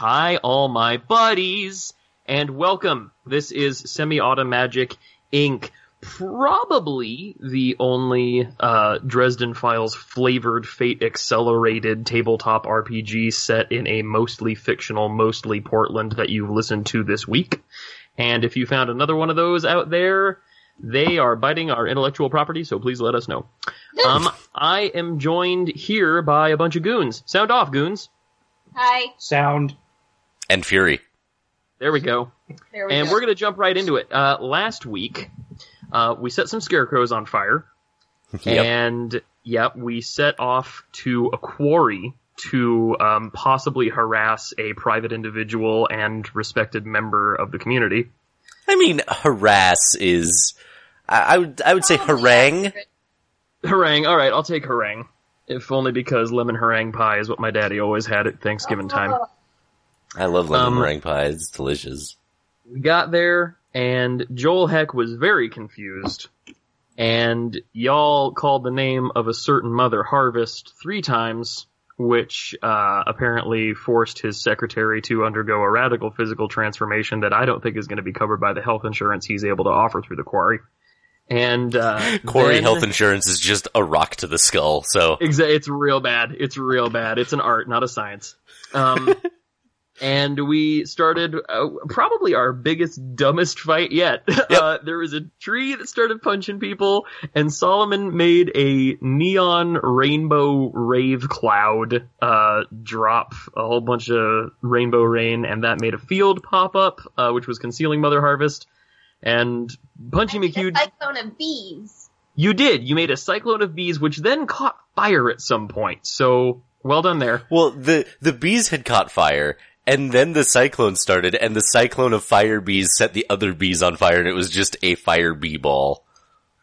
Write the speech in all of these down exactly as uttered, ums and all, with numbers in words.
Hi, all my buddies, and welcome. This is Semi-Automagic, Incorporated, probably the only uh, Dresden Files flavored Fate-accelerated tabletop R P G set in a mostly fictional, mostly Portland that you've listened to this week. And if you found another one of those out there, they are biting our intellectual property, so please let us know. Um, I am joined here by a bunch of goons. Sound off, goons. Hi. Sound. And fury. There we go. There we and go. We're going to jump right into it. Uh, last week, uh, we set some scarecrows on fire. Yep. And, yeah, we set off to a quarry to um, possibly harass a private individual and respected member of the community. I mean, harass is... I, I, would, I would say harangue. Harangue. All right, I'll take harangue. If only because lemon harangue pie is what my daddy always had at Thanksgiving time. I love lemon um, meringue pie. It's delicious. We got there, and Joel Heck was very confused. And y'all called the name of a certain Mother Harvest three times, which uh, apparently forced his secretary to undergo a radical physical transformation that I don't think is going to be covered by the health insurance he's able to offer through the quarry. And uh Quarry then, health insurance is just a rock to the skull, so exa- it's real bad. It's real bad. It's an art, not a science. Um and we started uh, probably our biggest, dumbest fight yet. Yep. Uh there was a tree that started punching people, and Solomon made a neon rainbow rave cloud uh drop a whole bunch of rainbow rain, and that made a field pop up, uh which was concealing Mother Harvest. And Punchy McHuge, a cyclone of bees. You did. You made a cyclone of bees, which then caught fire at some point. So well done there. Well, the the bees had caught fire, and then the cyclone started, and the cyclone of fire bees set the other bees on fire, and it was just a fire bee ball.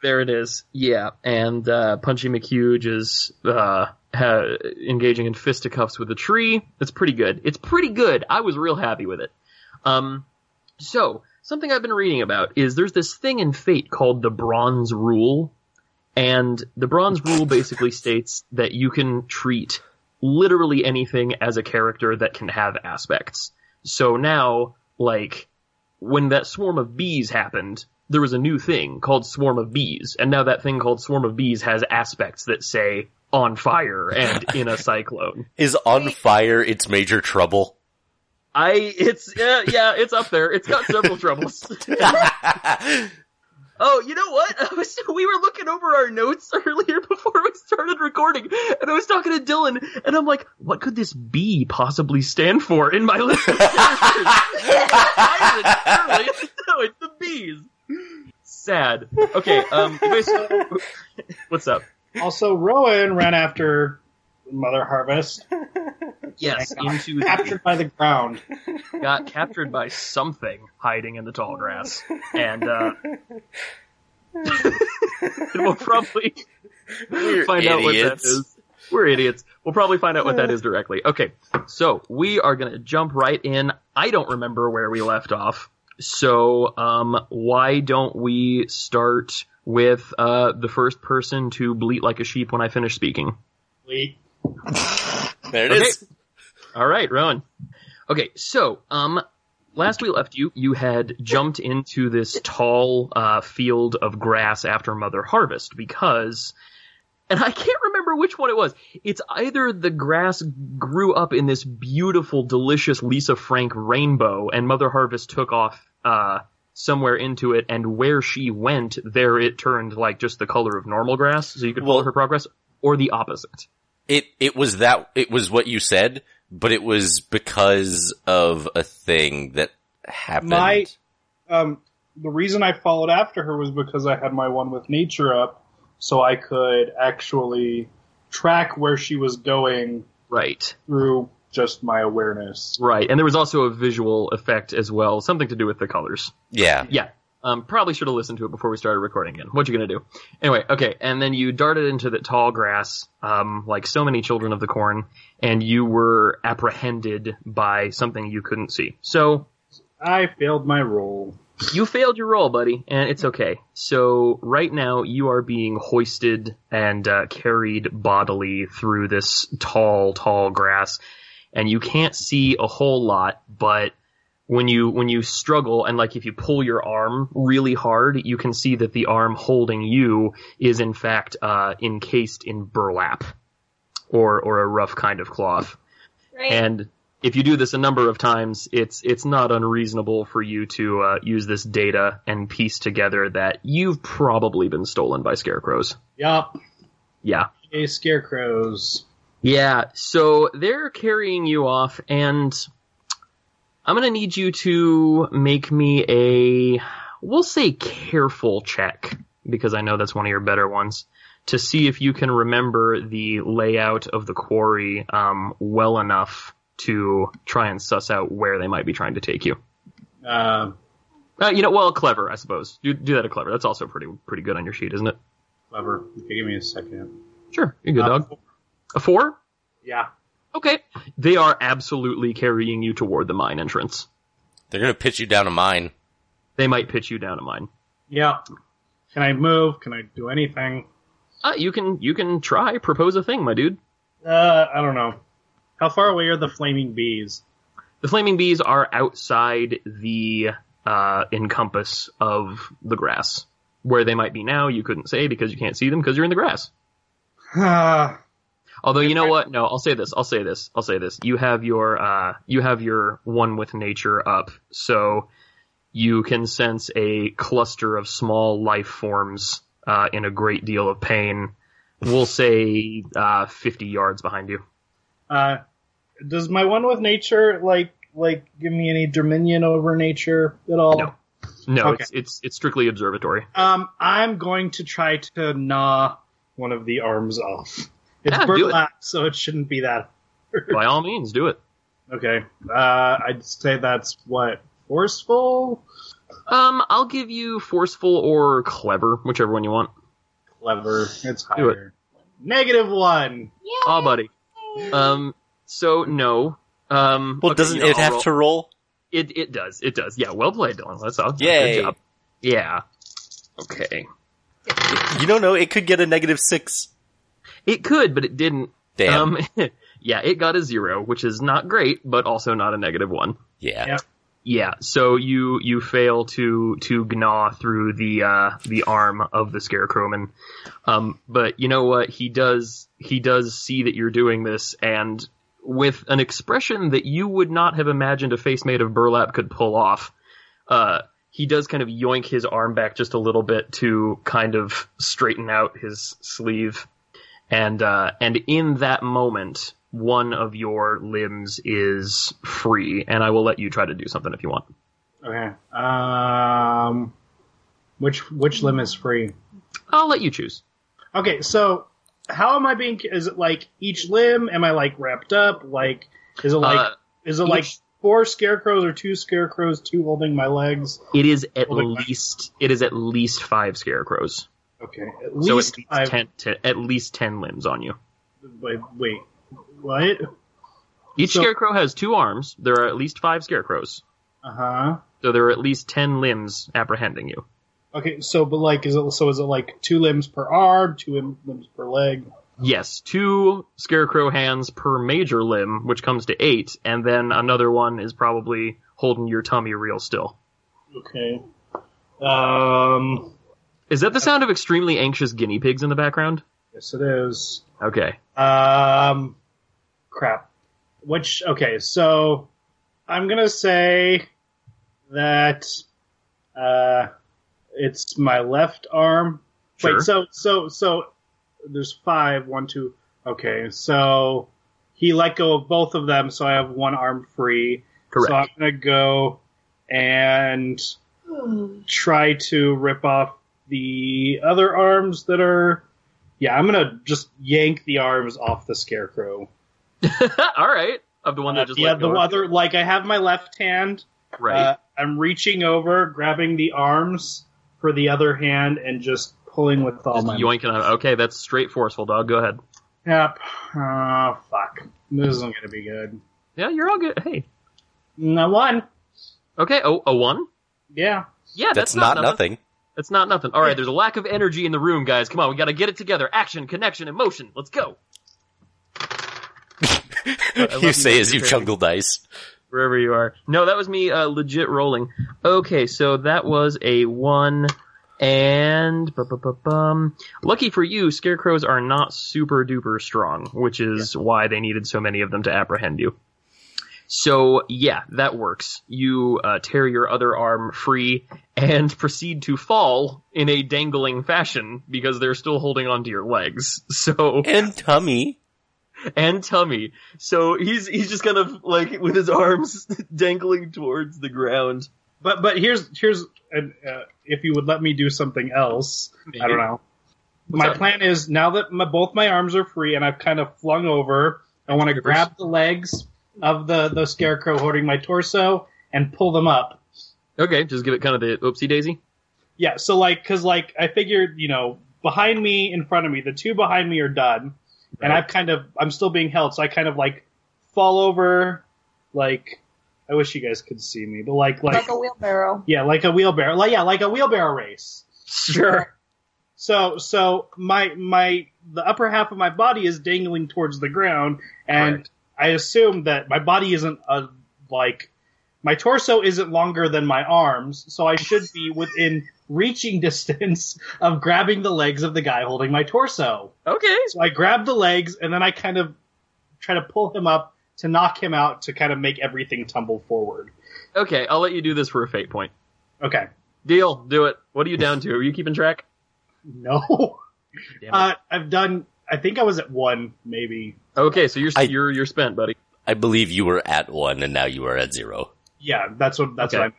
There it is. Yeah, and uh, Punchy McHuge is uh, ha- engaging in fisticuffs with a tree. It's pretty good. It's pretty good. I was real happy with it. Um, so. Something I've been reading about is there's this thing in Fate called the Bronze Rule, and the Bronze Rule basically states that you can treat literally anything as a character that can have aspects. So now, like, when that swarm of bees happened, there was a new thing called Swarm of Bees, and now that thing called Swarm of Bees has aspects that say on fire and in a cyclone. Is on fire its major trouble? I, it's, yeah, yeah, it's up there. It's got several troubles. Oh, you know what? I was, we were looking over our notes earlier before we started recording, and I was talking to Dylan, and I'm like, what could this B possibly stand for in my list of characters? No, it's the bees. Sad. Okay, um, what's up? Also, Rowan ran after Mother Harvest. Yes, into captured by the ground. Got captured by something hiding in the tall grass, and uh, we'll probably We're find idiots. out what that is. We're idiots. We'll probably find out what that is directly. Okay, so we are going to jump right in. I don't remember where we left off, so um, why don't we start with uh, the first person to bleat like a sheep when I finish speaking? Bleat. There it okay. is. All right, Rowan. Okay, so um, last we left you, you had jumped into this tall uh, field of grass after Mother Harvest because, and I can't remember which one it was. It's either the grass grew up in this beautiful, delicious Lisa Frank rainbow, and Mother Harvest took off uh, somewhere into it, and where she went, there it turned like just the color of normal grass, so you could follow her progress, or the opposite. It it was that it was what you said, but it was because of a thing that happened. My, um, the reason I followed after her was because I had my one with nature up, so I could actually track where she was going. Right. Through just my awareness. Right, and there was also a visual effect as well, something to do with the colors. Yeah. Yeah. Um, probably should have listened to it before we started recording again. What you gonna do? Anyway, okay, and then you darted into the tall grass, um, like so many children of the corn, and you were apprehended by something you couldn't see. So... I failed my roll. You failed your roll, buddy, and it's okay. So, right now, you are being hoisted and uh, carried bodily through this tall, tall grass. and you can't see a whole lot, but when you when you struggle and like if you pull your arm really hard, you can see that the arm holding you is in fact uh, encased in burlap or or a rough kind of cloth. Right. And if you do this a number of times, it's it's not unreasonable for you to uh, use this data and piece together that you've probably been stolen by scarecrows. Yup. Yeah. Hey, scarecrows. Yeah. So they're carrying you off, and I'm going to need you to make me a, we'll say careful check, because I know that's one of your better ones, to see if you can remember the layout of the quarry um, well enough to try and suss out where they might be trying to take you. Uh, uh, you know, well, clever, I suppose. Do, do that a clever. That's also pretty pretty good on your sheet, isn't it? Clever. Okay, give me a second. Sure. You're good, uh, dog. Four. A four? Yeah. Okay. They are absolutely carrying you toward the mine entrance. They're going to pitch you down a mine. They might pitch you down a mine. Yeah. Can I move? Can I do anything? Uh, you can you can try. Propose a thing, my dude. Uh, I don't know. How far away are the flaming bees? The flaming bees are outside the uh, encompass of the grass. Where they might be now, you couldn't say because you can't see them because you're in the grass. Although, you know what? No, I'll say this. I'll say this. I'll say this. You have your uh, you have your one with nature up, so you can sense a cluster of small life forms uh, in a great deal of pain. We'll say uh, fifty yards behind you. Uh, does my one with nature like like give me any dominion over nature at all? No, no, okay. it's it's it's strictly observatory. Um, I'm going to try to gnaw one of the arms off. It's yeah, burlap, it. so it shouldn't be that hard. By all means, do it. Okay. Uh, I'd say that's, what, forceful? Um, I'll give you forceful or clever, whichever one you want. Clever. It's higher. It. Negative one. Yay. Oh, buddy. Um, so, no. Um, well, okay, doesn't it have roll. to roll? It it does. It does. Yeah, well played, Dylan. That's all. Yay. Good job. Yeah. Okay. You don't know. It could get a negative six. It could, but it didn't. Damn. Um, yeah, it got a zero, which is not great, but also not a negative one. Yeah. Yeah. Yeah. So you you fail to to gnaw through the uh, the arm of the scarecrowman, um, but you know what? He does he does see that you're doing this, and with an expression that you would not have imagined a face made of burlap could pull off. Uh, He does kind of yoink his arm back just a little bit to kind of straighten out his sleeve. And uh, and in that moment, one of your limbs is free, and I will let you try to do something if you want. Okay. Um, which which limb is free? I'll let you choose. Okay. So how am I being? Is it like each limb? Am I like wrapped up? Like is it like uh, is it each- like? Four scarecrows or two scarecrows, two holding my legs. It is at least it is at least five scarecrows. Okay, at least, so at least five. ten to, at least ten limbs on you. Wait, wait, what? Each so, scarecrow has two arms. There are at least five scarecrows. Uh huh. So there are at least ten limbs apprehending you. Okay, so but like, is it so? Is it like two limbs per arm, two limbs per leg? Yes, two scarecrow hands per major limb, which comes to eight, and then another one is probably holding your tummy real still. Okay. Um, is that the sound of extremely anxious guinea pigs in the background? Yes, it is. Okay. Um, crap. Which, okay, so I'm going to say that uh, it's my left arm. Sure. Wait, so, so, so... There's five, one, two. Okay, so he let go of both of them, so I have one arm free. Correct. So I'm going to go and try to rip off the other arms that are... Yeah, I'm going to just yank the arms off the scarecrow. All right. Of the one that just uh, yeah, let go. Yeah, the other... Like, I have my left hand. Right. Uh, I'm reaching over, grabbing the arms for the other hand, and just... Pulling with all my yoinking on. Okay, that's straight forceful, dog. Go ahead. Yep. Oh, fuck. This isn't gonna be good. Yeah, you're all good. Hey, a one. Okay. Oh, a one. Yeah. Yeah. That's, that's not, not nothing. nothing. That's not nothing. All right. There's a lack of energy in the room, guys. Come on, we gotta get it together. Action, connection, emotion. Let's go. you, you say as you chuggle dice. Wherever you are. No, that was me uh, legit rolling. Okay, so that was a one and... Bum. Lucky for you, scarecrows are not super duper strong, which is yeah. why they needed so many of them to apprehend you. So, yeah, that works. You uh, tear your other arm free and proceed to fall in a dangling fashion because they're still holding onto your legs. So And tummy. And tummy. So he's he's just kind of like with his arms dangling towards the ground. But but here's here's an, uh, if you would let me do something else. Maybe. I don't know. What's my that? plan is now that my, both my arms are free and I've kind of flung over, I want to grab the legs of the, the scarecrow holding my torso and pull them up. Okay, just give it kind of the oopsie daisy. Yeah, so like, cause like I figured, you know, behind me, in front of me, the two behind me are done. And I've kind of, I'm still being held, so I kind of, like, fall over, like, I wish you guys could see me, but like, like... Like a wheelbarrow. Yeah, like a wheelbarrow. Like, yeah, like a wheelbarrow race. Sure. So, so, my, my, the upper half of my body is dangling towards the ground, and right. I assume that my body isn't, a, like, my torso isn't longer than my arms, so I should be within... reaching distance of grabbing the legs of the guy holding my torso. Okay. So I grab the legs, and then I kind of try to pull him up to knock him out to kind of make everything tumble forward. Okay, I'll let you do this for a fate point. Okay. Deal. Do it. What are you down to? Are you keeping track? No. Damn it. Uh, I've done, I think I was at one, maybe. Okay, so you're I, you're you're spent, buddy. I believe you were at one, and now you are at zero. Yeah, that's what, that's okay. what I'm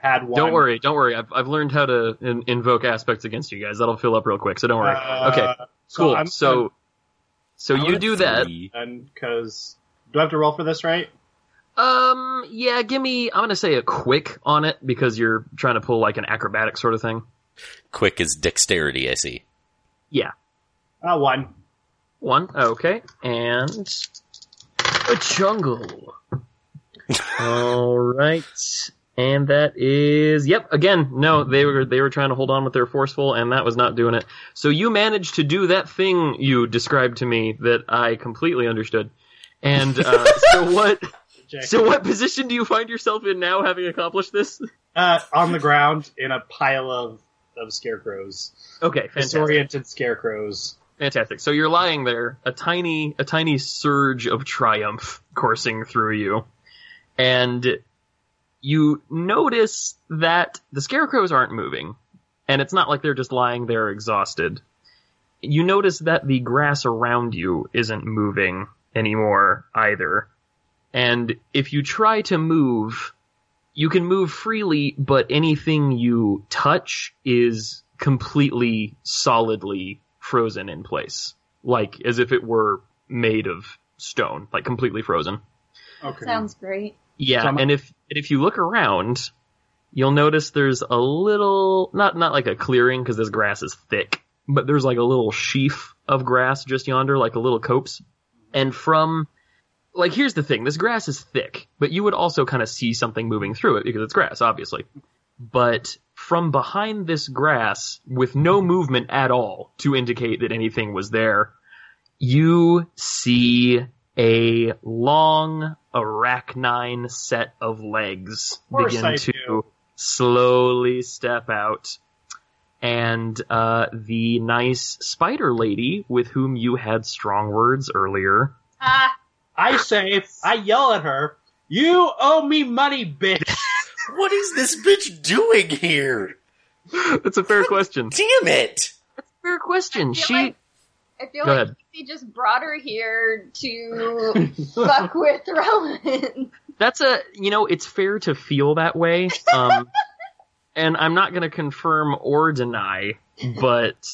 Had one. Don't worry, don't worry. I've I've learned how to in, invoke aspects against you guys. That'll fill up real quick, so don't worry. Uh, okay, cool. So so, gonna, so you do that. Because do I have to roll for this, right? Um, yeah. Give me. I'm gonna say a quick on it because you're trying to pull like an acrobatic sort of thing. Quick is dexterity. I see. Yeah. Uh, one. One. Okay, and a jungle. All right. And that is, yep, again, no, they were they were trying to hold on with their forceful, and that was not doing it. So you managed to do that thing you described to me that I completely understood. And uh, so what So what position do you find yourself in now, having accomplished this? Uh, on the ground, in a pile of, of scarecrows. Okay, fantastic. Disoriented scarecrows. Fantastic. So you're lying there, a tiny a tiny surge of triumph coursing through you. And... you notice that the scarecrows aren't moving, and it's not like they're just lying there exhausted. You notice that the grass around you isn't moving anymore either. And if you try to move, you can move freely, but anything you touch is completely solidly frozen in place. Like, as if it were made of stone, like completely frozen. Okay. Sounds great. Yeah, and if and if you look around, you'll notice there's a little, not not like a clearing because this grass is thick, but there's like a little sheaf of grass just yonder, like a little copse. And from, like, here's the thing, this grass is thick, but you would also kind of see something moving through it because it's grass, obviously. But from behind this grass, with no movement at all to indicate that anything was there, you see a long arachnine set of legs begin I to do. slowly step out. And uh, the nice spider lady with whom you had strong words earlier. Uh, I say, I yell at her, "You owe me money, bitch." What is this bitch doing here? That's a fair God question. Damn it. That's a fair question. She... Like- I feel Go like ahead. He just brought her here to fuck with Rowan. That's a, you know, it's fair to feel that way. Um, and I'm not going to confirm or deny, but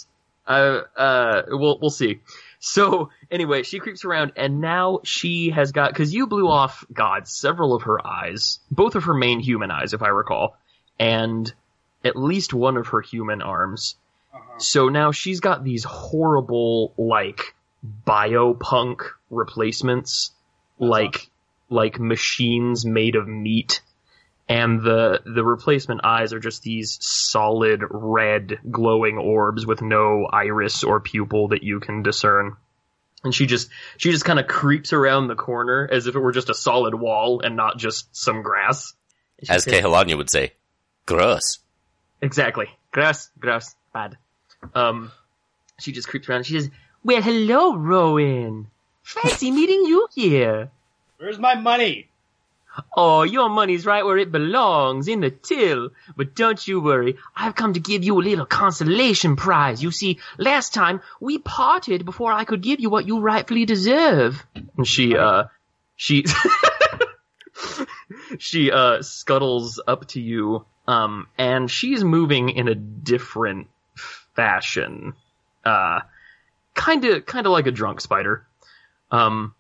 uh, uh, we'll we'll see. So anyway, she creeps around, and now she has got, because you blew off, God, several of her eyes, both of her main human eyes, if I recall, and at least one of her human arms. So now she's got these horrible, like, biopunk replacements, like like machines made of meat, and the the replacement eyes are just these solid red glowing orbs with no iris or pupil that you can discern. And she just she just kind of creeps around the corner as if it were just a solid wall and not just some grass. She as says, Kehlanya would say, grass. Exactly. Grass, grass, bad. Um, she just creeps around and she says, well, hello, Rowan. Fancy meeting you here. Where's my money? Oh, your money's right where it belongs, in the till. But don't you worry, I've come to give you a little consolation prize. You see, last time we parted before I could give you what you rightfully deserve. And she, uh, she, she, uh, scuttles up to you, um, and she's moving in a different fashion. Uh, kinda, kinda like a drunk spider. Um,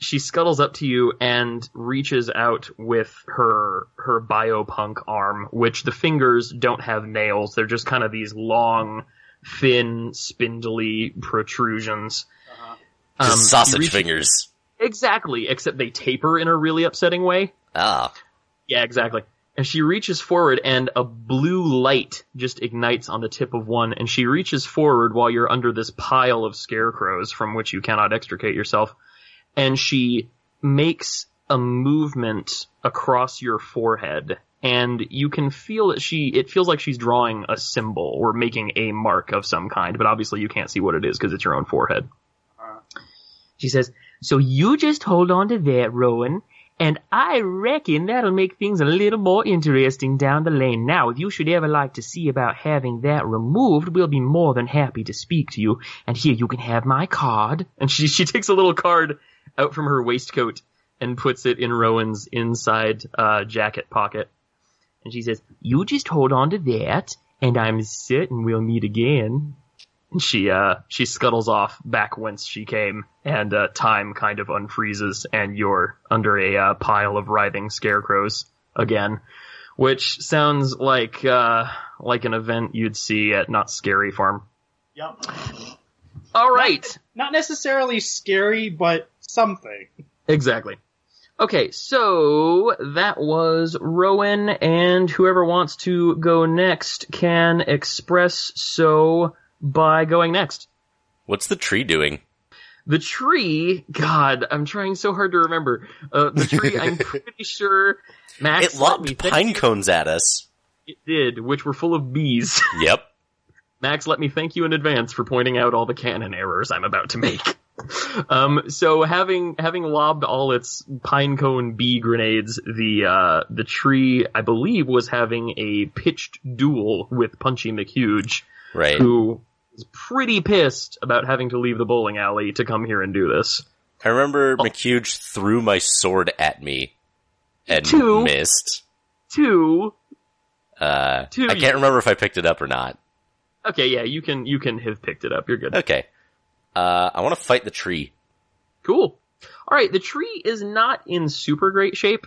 She scuttles up to you and reaches out with her her biopunk arm, which the fingers don't have nails. They're just kind of these long, thin, spindly protrusions. Uh-huh. Um, just sausage reaches, fingers. Exactly, except they taper in a really upsetting way. Ah. Yeah, exactly. And she reaches forward, and a blue light just ignites on the tip of one, and she reaches forward while you're under this pile of scarecrows from which you cannot extricate yourself. And she makes a movement across your forehead, and you can feel that she, it feels like she's drawing a symbol or making a mark of some kind, but obviously you can't see what it is because it's your own forehead. Uh, she says, so you just hold on to that, Rowan, and I reckon that'll make things a little more interesting down the lane. Now, if you should ever like to see about having that removed, we'll be more than happy to speak to you. And here, you can have my card. And she, she takes a little card out from her waistcoat and puts it in Rowan's inside uh, jacket pocket. And she says, you just hold on to that, and I'm certain we'll meet again. And she, uh, she scuttles off back whence she came, and uh, time kind of unfreezes, and you're under a uh, pile of writhing scarecrows again, which sounds like uh, like an event you'd see at Not Scary Farm. Yep. All right. Not, not necessarily scary, but... something. Exactly. Okay, so that was Rowan, and whoever wants to go next can express so by going next. What's the tree doing? The tree, God, I'm trying so hard to remember. Uh, the tree, I'm pretty sure Max... It lobbed pine cones at us. It did, which were full of bees. Yep. Max, let me thank you in advance for pointing out all the canon errors I'm about to make. Um, so having, having lobbed all its pinecone bee grenades, the, uh, the tree, I believe, was having a pitched duel with Punchy McHuge, right, who was pretty pissed about having to leave the bowling alley to come here and do this. I remember oh. McHuge threw my sword at me and two, missed. Two. Uh, two. I can't remember if I picked it up or not. Okay, yeah, you can, you can have picked it up. You're good. Okay. Uh, I want to fight the tree. Cool. All right, the tree is not in super great shape.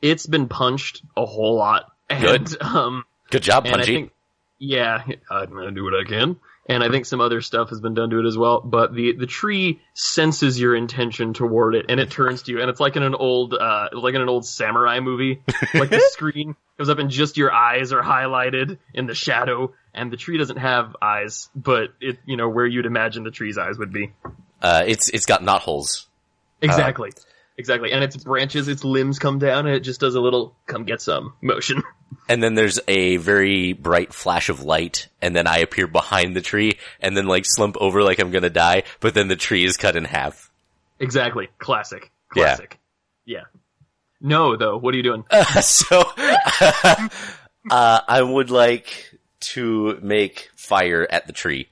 It's been punched a whole lot. And, Good. Um, Good job, and Punchy. I think, yeah, I'm going to do what I can. And I think some other stuff has been done to it as well. But the, the tree senses your intention toward it, and it turns to you. And it's like in an old uh, like in an old samurai movie. Like the screen comes up and just your eyes are highlighted in the shadow. And the tree doesn't have eyes, but it, you know, where you'd imagine the tree's eyes would be. Uh, it's, it's got knot holes. Exactly. Uh, exactly. And its branches, its limbs come down, and it just does a little, come get some motion. And then there's a very bright flash of light, and then I appear behind the tree, and then like slump over like I'm gonna die, but then the tree is cut in half. Exactly. Classic. Classic. Yeah. yeah. No, though. What are you doing? Uh, so, uh, uh, I would like... to make fire at the tree.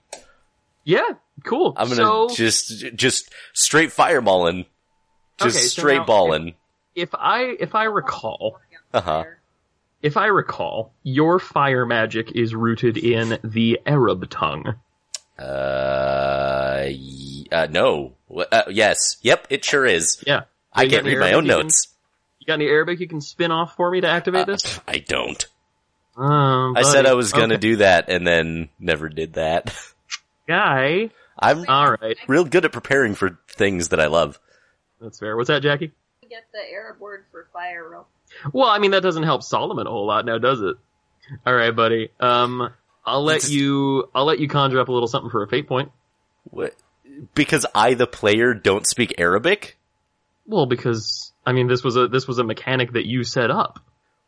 Yeah, cool. I'm gonna so, just just straight fireballing. Just okay, so straight balling. If, if I if I recall uh-huh. if I recall, your fire magic is rooted in the Arab tongue. Uh, uh no. Uh, yes. Yep, it sure is. Yeah. I you can't read Arabic my own you notes. Can, you got any Arabic you can spin off for me to activate uh, this? I don't. Um, I said I was gonna okay. do that and then never did that. Guy. I'm all right. real good at preparing for things that I love. That's fair. What's that, Jackie? You get the Arab word for fire real. Well, I mean, that doesn't help Solomon a whole lot now, does it? All right, buddy. Um, I'll let you, I'll let you conjure up a little something for a fate point. What? because I, the player, don't speak Arabic? Well, because, I mean, this was a, this was a mechanic that you set up.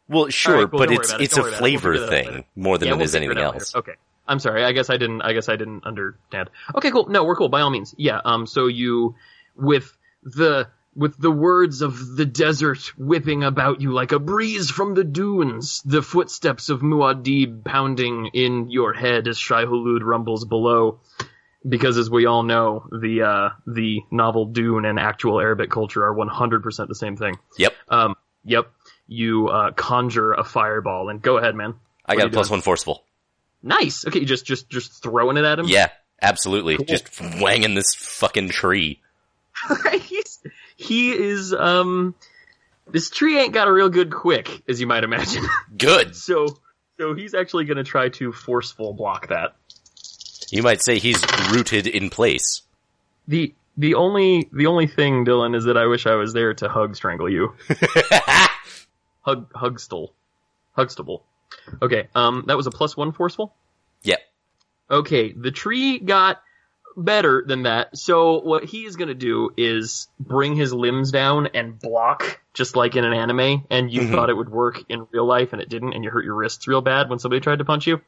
Well, sure, right, well, but it's, it. it's a flavor it. We'll thing more than yeah, it we'll is anything it else. Later. Okay. I'm sorry. I guess I didn't, I guess I didn't understand. Okay, cool. No, we're cool. By all means. Yeah. Um, so you, with the, with the words of the desert whipping about you like a breeze from the dunes, the footsteps of Muad'Dib pounding in your head as Shai Hulud rumbles below. Because as we all know, the, uh, the novel Dune and actual Arabic culture are one hundred percent the same thing. Yep. Um, yep. You, uh, conjure a fireball and go ahead, man. I got a plus one forceful. Nice. Okay, you just just just throwing it at him? Yeah, absolutely. Cool. Just whanging this fucking tree. He's, he is um this tree ain't got a real good quick, as you might imagine. Good. So so he's actually going to try to forceful block that. You might say he's rooted in place. The the only the only thing, Dylan, is that I wish I was there to hug strangle you. hug hugstable. Hugstable. Okay, um, that was a plus one forceful? Yep. Okay, the tree got better than that, so what he is gonna do is bring his limbs down and block, just like in an anime, and you mm-hmm. thought it would work in real life, and it didn't, and you hurt your wrists real bad when somebody tried to punch you.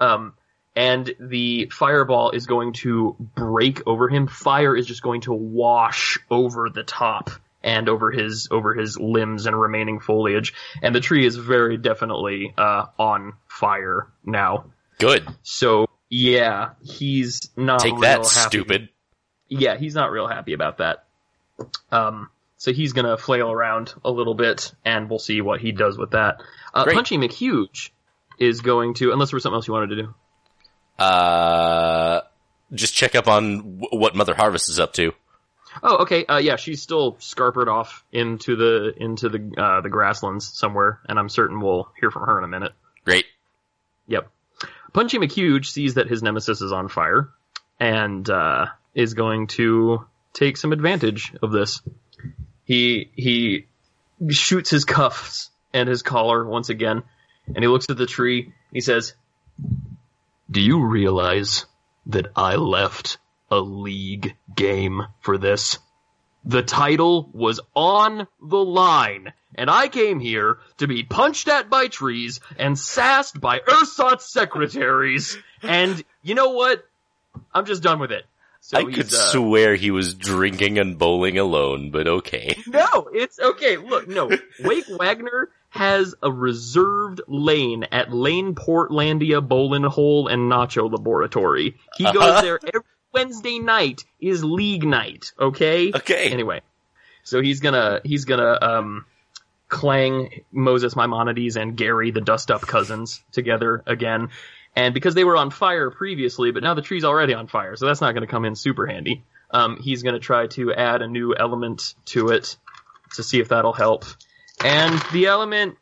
Um, and the fireball is going to break over him. Fire is just going to wash over the top and over his over his limbs and remaining foliage, and the tree is very definitely uh, on fire now. Good. So yeah, he's not take real that happy. Stupid. Yeah, he's not real happy about that. Um, so he's gonna flail around a little bit, and we'll see what he does with that. Uh, Punchy McHuge is going to, unless there was something else you wanted to do. Uh, just check up on w- what Mother Harvest is up to. Oh, okay. Uh, yeah, she's still scarpered off into the into the uh, the grasslands somewhere, and I'm certain we'll hear from her in a minute. Great. Yep. Punchy McHuge sees that his nemesis is on fire, and uh, is going to take some advantage of this. He he shoots his cuffs and his collar once again, and he looks at the tree. And he says, "Do you realize that I left a league game for this? The title was on the line, and I came here to be punched at by trees and sassed by ersatz secretaries, and you know what? I'm just done with it." So I could uh, swear he was drinking and bowling alone, but okay. No, it's okay. Look, no. Wake Wagner has a reserved lane at Lane Portlandia Bowling Hole and Nacho Laboratory. He goes uh-huh. there every Wednesday night is league night, okay? Okay. Anyway, so he's gonna he's gonna um, clang Moses Maimonides and Gary, the dust-up cousins, together again. And because they were on fire previously, but now the tree's already on fire, so that's not gonna come in super handy. Um, he's gonna try to add a new element to it to see if that'll help. And the element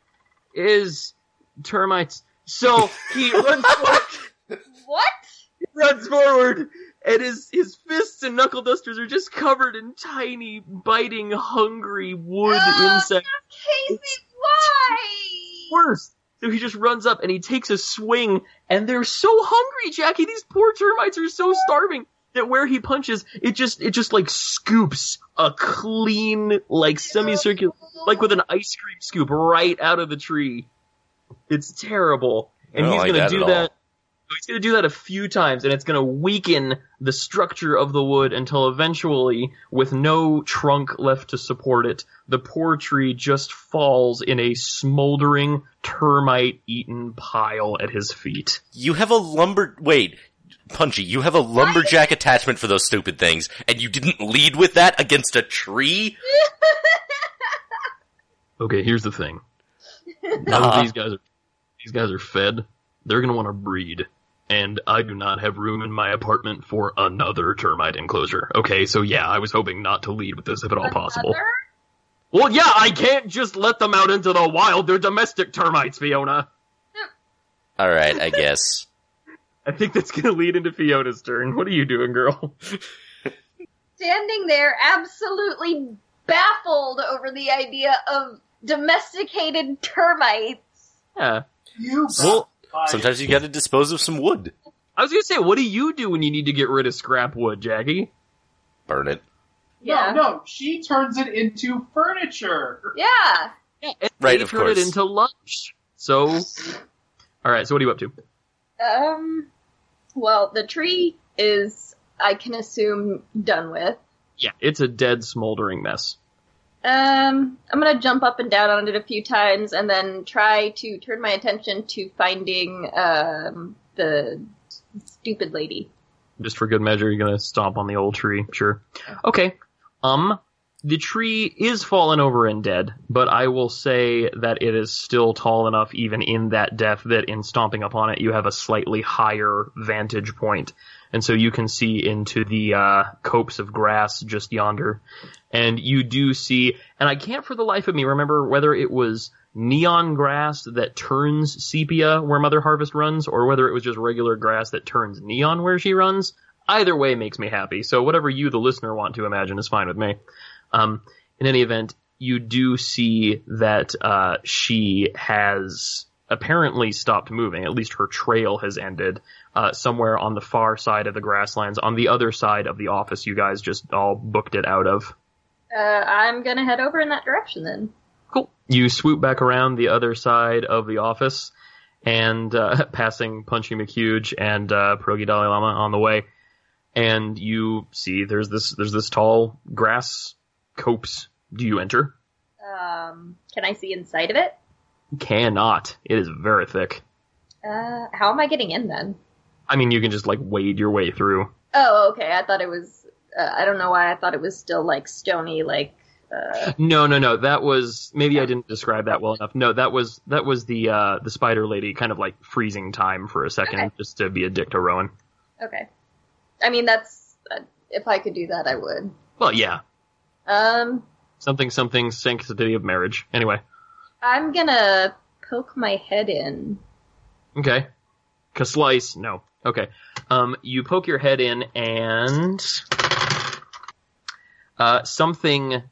is termites. So he runs forward. What? He runs forward. And his, his fists and knuckle dusters are just covered in tiny, biting, hungry wood oh, insects. Casey, why? Worse. So he just runs up and he takes a swing, and they're so hungry, Jackie. These poor termites are so starving that where he punches, it just it just like scoops a clean, like semicircular, like with an ice cream scoop right out of the tree. It's terrible, and he's like gonna do that. He's going to do that a few times, and it's going to weaken the structure of the wood until eventually, with no trunk left to support it, the poor tree just falls in a smoldering, termite-eaten pile at his feet. You have a lumber... Wait, Punchy, you have a lumberjack attachment for those stupid things, and you didn't lead with that against a tree? Okay, here's the thing. None of these guys are, these guys are fed. They're going to want to breed. And I do not have room in my apartment for another termite enclosure. Okay, so yeah, I was hoping not to lead with this if at all another? Possible. Well, yeah, I can't just let them out into the wild. They're domestic termites, Fiona. All right, I guess. I think that's going to lead into Fiona's turn. What are you doing, girl? Standing there, absolutely baffled over the idea of domesticated termites. Yeah. You well, sometimes you gotta dispose of some wood. I was gonna say, what do you do when you need to get rid of scrap wood, Jackie? burn it. Yeah. No, no, she turns it into furniture. Yeah. yeah. And right, of course. They turn it into lunch. So, all right, so what are you up to? Um, well, the tree is, I can assume, done with. Yeah, it's a dead, smoldering mess. Um, I'm going to jump up and down on it a few times and then try to turn my attention to finding um, the stupid lady. Just for good measure, you're going to stomp on the old tree. Sure. Okay. Um, the tree is fallen over and dead, but I will say that it is still tall enough, even in that depth, that in stomping upon it, you have a slightly higher vantage point. And so you can see into the uh, copse of grass just yonder. And you do see, and I can't for the life of me remember whether it was neon grass that turns sepia where Mother Harvest runs, or whether it was just regular grass that turns neon where she runs. Either way makes me happy. So whatever you, the listener, want to imagine is fine with me. Um, in any event, you do see that uh, she has apparently stopped moving. At least her trail has ended uh, somewhere on the far side of the grasslands, on the other side of the office you guys just all booked it out of. Uh, I'm going to head over in that direction then. Cool. You swoop back around the other side of the office and uh, passing Punchy McHuge and uh, Pierogi Dalai Lama on the way. And you see there's this there's this tall grass copse. Do you enter? Um, can I see inside of it? Cannot. It is very thick. Uh, how am I getting in then? I mean, you can just like wade your way through. Oh, okay. I thought it was. Uh, I don't know why I thought it was still like stony, like. Uh, no, no, no. That was maybe yeah. I didn't describe that well enough. No, that was that was the uh, the spider lady kind of like freezing time for a second, okay. Just to be a dick to Rowan. Okay. I mean, that's uh, if I could do that, I would. Well, yeah. Um. Something, something, sanctity of marriage. Anyway. I'm gonna poke my head in. Okay. Kaslice? No. Okay. Um, you poke your head in, and uh, something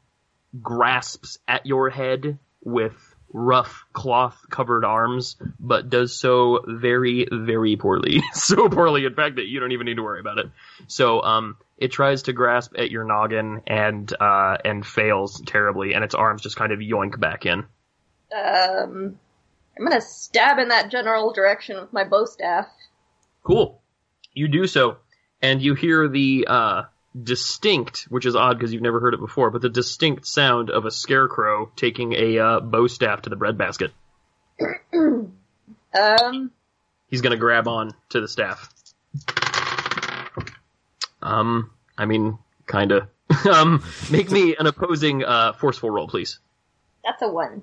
grasps at your head with rough cloth-covered arms, but does so very, very poorly. So poorly, in fact, that you don't even need to worry about it. So, um, it tries to grasp at your noggin and uh, and fails terribly, and its arms just kind of yoink back in. Um, I'm gonna stab in that general direction with my bow staff. Cool. You do so, and you hear the uh, distinct, which is odd because you've never heard it before, but the distinct sound of a scarecrow taking a uh, bow staff to the breadbasket. um, He's gonna grab on to the staff. Um, I mean, kinda. um, make me an opposing uh, forceful roll, please. That's a one.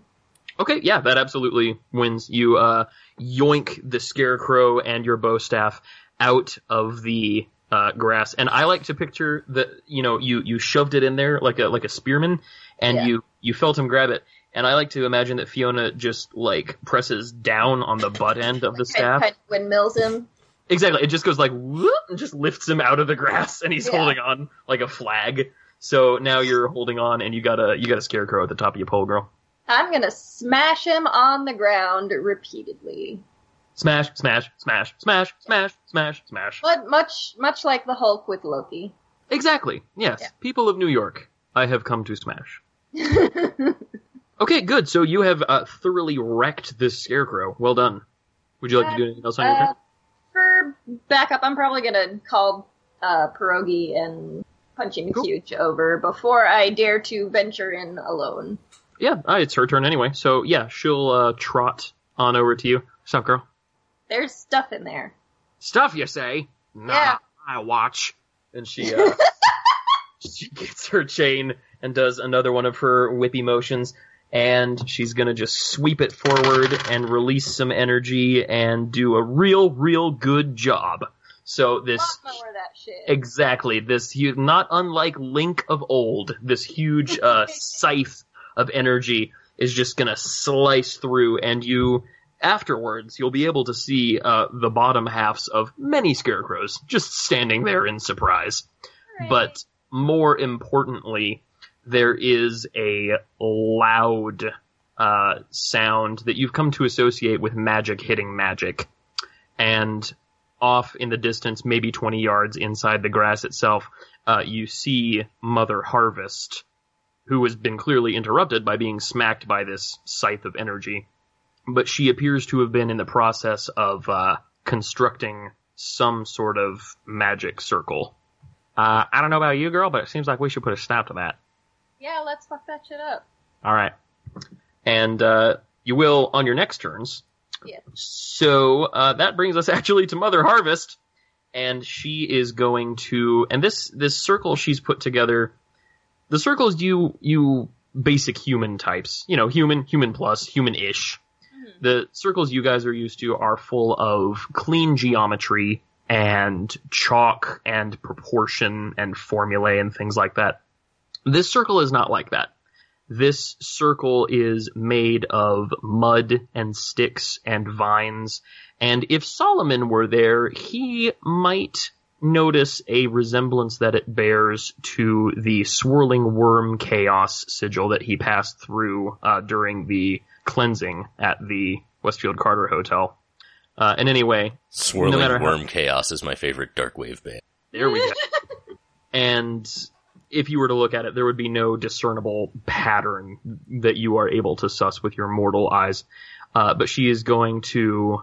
Okay, yeah, that absolutely wins. You uh, yoink the scarecrow and your bow staff out of the uh, grass. And I like to picture that, you know, you, you shoved it in there like a like a spearman, and yeah. you, you felt him grab it. And I like to imagine that Fiona just, like, presses down on the butt end of the staff. Kind of windmills him. Exactly. It just goes like, whoop, and just lifts him out of the grass, and he's yeah. holding on like a flag. So now you're holding on, and you got a, you got a scarecrow at the top of your pole, girl. I'm going to smash him on the ground repeatedly. Smash, smash, smash, smash, smash, smash, smash. But much much like the Hulk with Loki. Exactly. Yes. Yeah. People of New York, I have come to smash. Okay, good. So you have uh, thoroughly wrecked this scarecrow. Well done. Would you like uh, to do anything else on your uh, turn? For backup, I'm probably going to call uh, Pierogi and Punchy McHuge cool. over before I dare to venture in alone. Yeah, it's her turn anyway, so yeah, she'll uh, trot on over to you. What's up, girl? There's stuff in there. Stuff, you say? Nah, yeah. I watch. And she uh, she gets her chain and does another one of her whippy motions, and she's going to just sweep it forward and release some energy and do a real, real good job. So this that shit. Exactly, this huge, not unlike Link of old, this huge uh, scythe of energy is just going to slice through, and you, afterwards, you'll be able to see uh, the bottom halves of many scarecrows just standing there in surprise. Right. But more importantly, there is a loud uh, sound that you've come to associate with magic hitting magic. And off in the distance, maybe twenty yards inside the grass itself, uh, you see Mother Harvest, who has been clearly interrupted by being smacked by this scythe of energy. But she appears to have been in the process of uh, constructing some sort of magic circle. Uh, I don't know about you, girl, but it seems like we should put a stop to that. Yeah, let's fuck that shit up. All right. And uh, you will on your next turns. Yeah. So uh, that brings us actually to Mother Harvest. And she is going to... And this, this circle she's put together... The circles you you basic human types. You know, human, human plus, human-ish. Mm-hmm. The circles you guys are used to are full of clean geometry and chalk and proportion and formulae and things like that. This circle is not like that. This circle is made of mud and sticks and vines. And if Solomon were there, he might notice a resemblance that it bears to the Swirling Worm Chaos sigil that he passed through uh, during the cleansing at the Westfield Carter Hotel. Uh, and anyway... Swirling no Worm how... Chaos is my favorite dark wave band. There we go. And if you were to look at it, there would be no discernible pattern that you are able to suss with your mortal eyes. Uh, but she is going to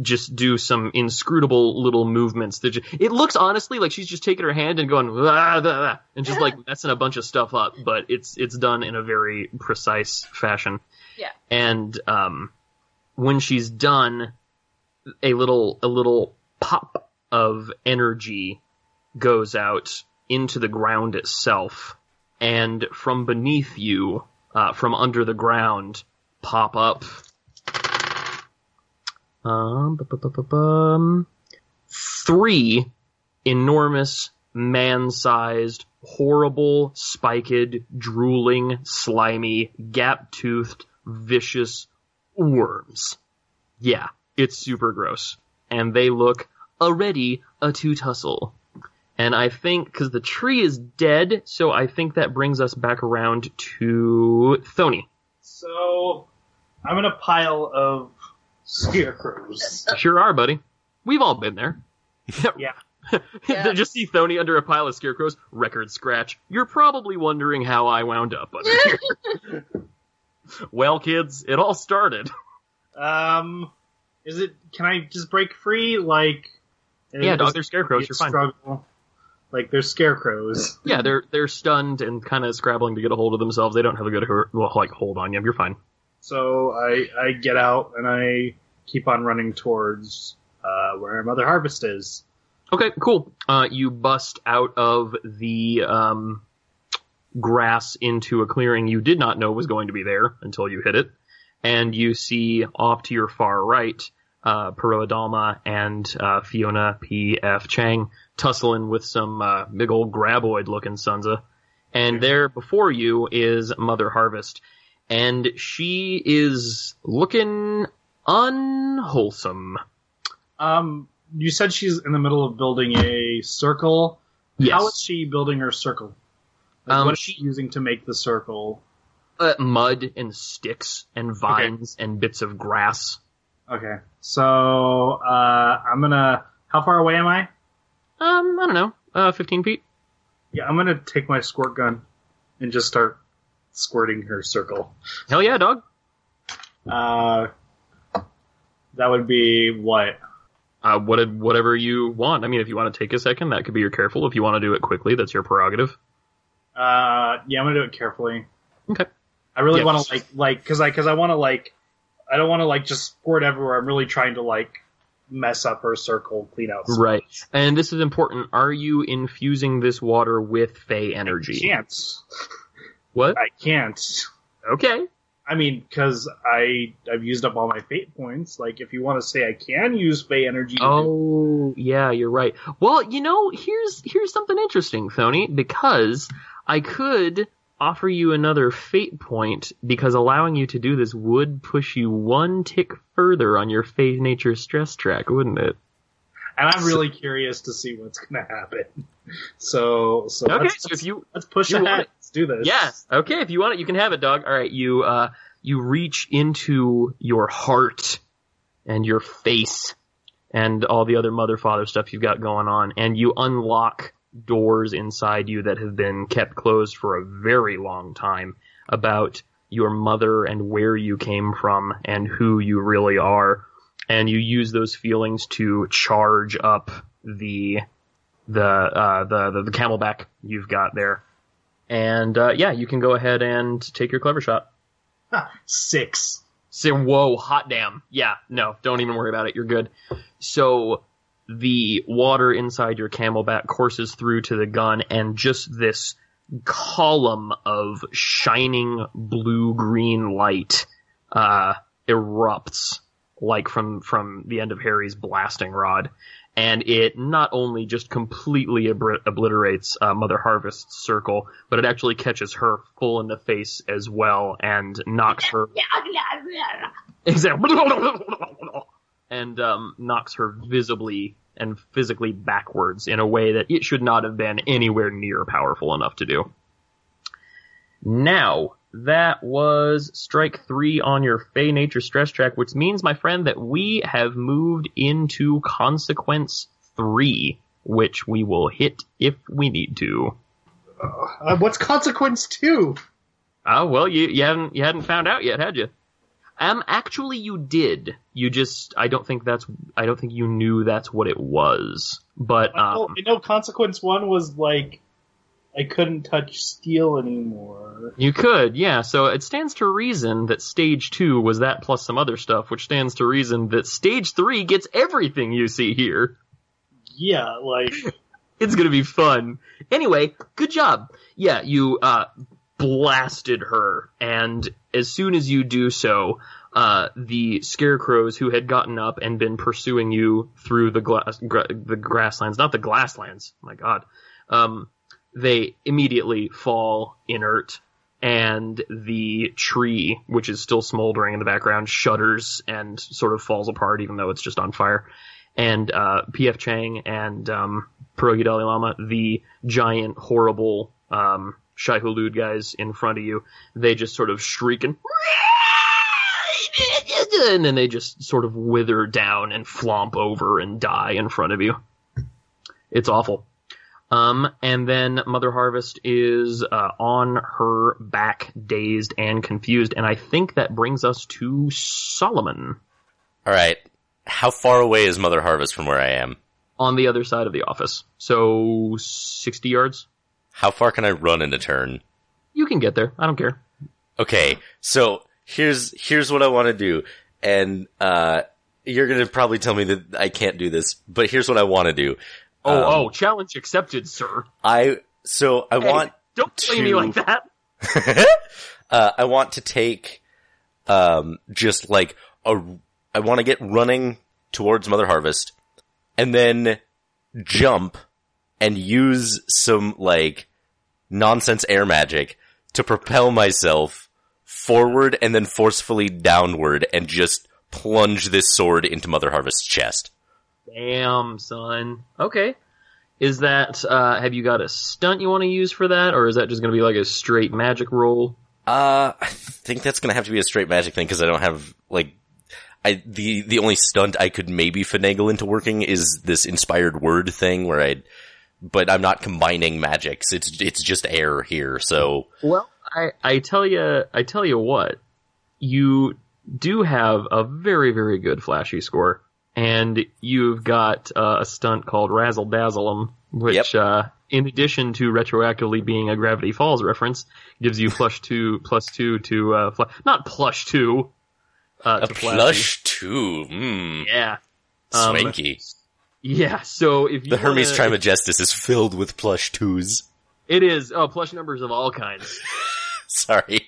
just do some inscrutable little movements. That just, it looks honestly like she's just taking her hand and going, blah, blah, blah, and just like messing a bunch of stuff up, but it's it's done in a very precise fashion. Yeah. And um, when she's done, a little a little pop of energy goes out into the ground itself, and from beneath you, uh, from under the ground, pop up Um, bu- bu- bu- bu- bum. three enormous, man-sized, horrible, spiked, drooling, slimy, gap-toothed, vicious worms. Yeah, it's super gross. And they look already a two-tussle. And I think, because the tree is dead, so I think that brings us back around to Thony. So, I'm in a pile of scarecrows. Sure are, buddy. We've all been there. Yeah. Yeah. Just see Thony under a pile of scarecrows. Record scratch. You're probably wondering how I wound up under here. Well, kids, it all started. Um, is it? Can I just break free? Like, yeah, dog. They're scarecrows. You're fine. Struggle. Like they're scarecrows. Yeah, they're they're stunned and kind of scrabbling to get a hold of themselves. They don't have a good well, like hold on you. You're fine. So I I get out and I keep on running towards uh, where Mother Harvest is. Okay, cool. Uh, you bust out of the um, grass into a clearing you did not know was going to be there until you hit it. And you see off to your far right, uh, Pierogi and uh, Fiona P F Chang tussling with some uh, big old graboid-looking sonza. And there before you is Mother Harvest. And she is looking unwholesome. Um, you said she's in the middle of building a circle. Yes. How is she building her circle? Like, um, what is she using to make the circle? Uh, mud and sticks and vines okay. and bits of grass. Okay. So, uh, I'm gonna... How far away am I? Um, I don't know. Uh, fifteen feet. Yeah, I'm gonna take my squirt gun and just start squirting her circle. Hell yeah, dog. Uh, that would be what? Uh, what, whatever you want. I mean, if you want to take a second, that could be your careful. If you want to do it quickly, that's your prerogative. Uh, yeah, I'm gonna do it carefully. Okay. I really yeah, want to like, like, cause I, cause I want to like, I don't want to like just squirt everywhere. I'm really trying to like mess up her circle, clean out. Space. Right. And this is important. Are you infusing this water with fey energy? I can't. What? I can't. Okay. I mean, because I I've used up all my fate points. Like, if you want to say I can use fey energy. Oh, do... yeah, you're right. Well, you know, here's here's something interesting, Thony, because I could offer you another fate point because allowing you to do this would push you one tick further on your fey nature stress track, wouldn't it? And I'm really so... curious to see what's going to happen. So, so okay, let's, so if you let's push you ahead. Do this. Yes. Okay, if you want it, you can have it, dog. All right, you uh, you reach into your heart and your face, and all the other mother father stuff you've got going on, and you unlock doors inside you that have been kept closed for a very long time about your mother and where you came from and who you really are. And you use those feelings to charge up the the uh, the, the the camelback you've got there. And uh, yeah, you can go ahead and take your clever shot. Huh, six. So, whoa, hot damn. Yeah, no, don't even worry about it. You're good. So the water inside your camelback courses through to the gun, and just this column of shining blue-green light uh, erupts, like from, from the end of Harry's blasting rod. And it not only just completely ob- obliterates uh, Mother Harvest's circle, but it actually catches her full in the face as well and knocks her... and um, knocks her visibly and physically backwards in a way that it should not have been anywhere near powerful enough to do. Now, that was strike three on your Fey Nature stress track, which means, my friend, that we have moved into consequence three, which we will hit if we need to. Uh, what's consequence two? Oh, well, you, you haven't you hadn't found out yet, had you? Um, actually, you did. You just, I don't think that's, I don't think you knew that's what it was. But, um... I know, I know consequence one was, like, I couldn't touch steel anymore. You could, yeah. So it stands to reason that stage two was that plus some other stuff, which stands to reason that stage three gets everything you see here. Yeah, like... It's gonna be fun. Anyway, good job. Yeah, you, uh... blasted her, and as soon as you do so, uh, the scarecrows who had gotten up and been pursuing you through the glass, gra- the grasslands, not the glasslands, my god, um, they immediately fall inert, and the tree, which is still smoldering in the background, shudders and sort of falls apart, even though it's just on fire. And uh, P F. Chang and um, Pierogi Dalai Lama, the giant, horrible, um, Shai Hulud guys in front of you, they just sort of shriek and, and then they just sort of wither down and flomp over and die in front of you. It's awful. Um, and then Mother Harvest is uh, on her back, dazed and confused, and I think that brings us to Solomon. All right. How far away is Mother Harvest from where I am? On the other side of the office. So sixty yards. How far can I run in a turn? You can get there. I don't care. Okay, so here's here's what I want to do. And uh you're going to probably tell me that I can't do this, but here's what I want to do. Oh, um, oh, challenge accepted, sir. I so I hey, want Don't play to, me like that. uh I want to take um just like a I want to get running towards Mother Harvest and then jump and use some, like, nonsense air magic to propel myself forward and then forcefully downward and just plunge this sword into Mother Harvest's chest. Damn, son. Okay. Is that, uh, have you got a stunt you want to use for that, or is that just going to be like a straight magic roll? Uh, I think that's going to have to be a straight magic thing, because I don't have, like, I the, the only stunt I could maybe finagle into working is this inspired word thing where I'd... But I'm not combining magics. It's it's just air here. So well, I, I tell you, I tell you what, you do have a very very good flashy score, and you've got uh, a stunt called Razzle-Dazzle-Em, which, yep. uh, in addition to retroactively being a Gravity Falls reference, gives you plus two plus two to uh, fl- not plush two, uh, a to plush two. Mm. Yeah, um, swanky. Yeah, so if you The Hermes wanna, Trismegistus is filled with plush twos. It is. Oh, plush numbers of all kinds. Sorry.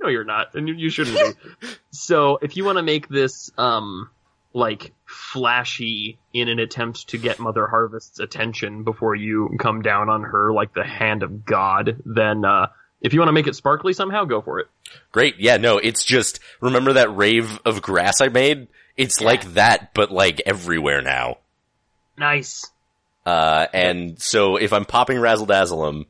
No, you're not. And you shouldn't be. So if you want to make this, um, like, flashy in an attempt to get Mother Harvest's attention before you come down on her like the hand of God, then, uh, if you want to make it sparkly somehow, go for it. Great. Yeah, no, it's just, remember that rave of grass I made? It's yeah. like that, but, like, everywhere now. Nice. Uh, and so if I'm popping Razzle-Dazzle-Em,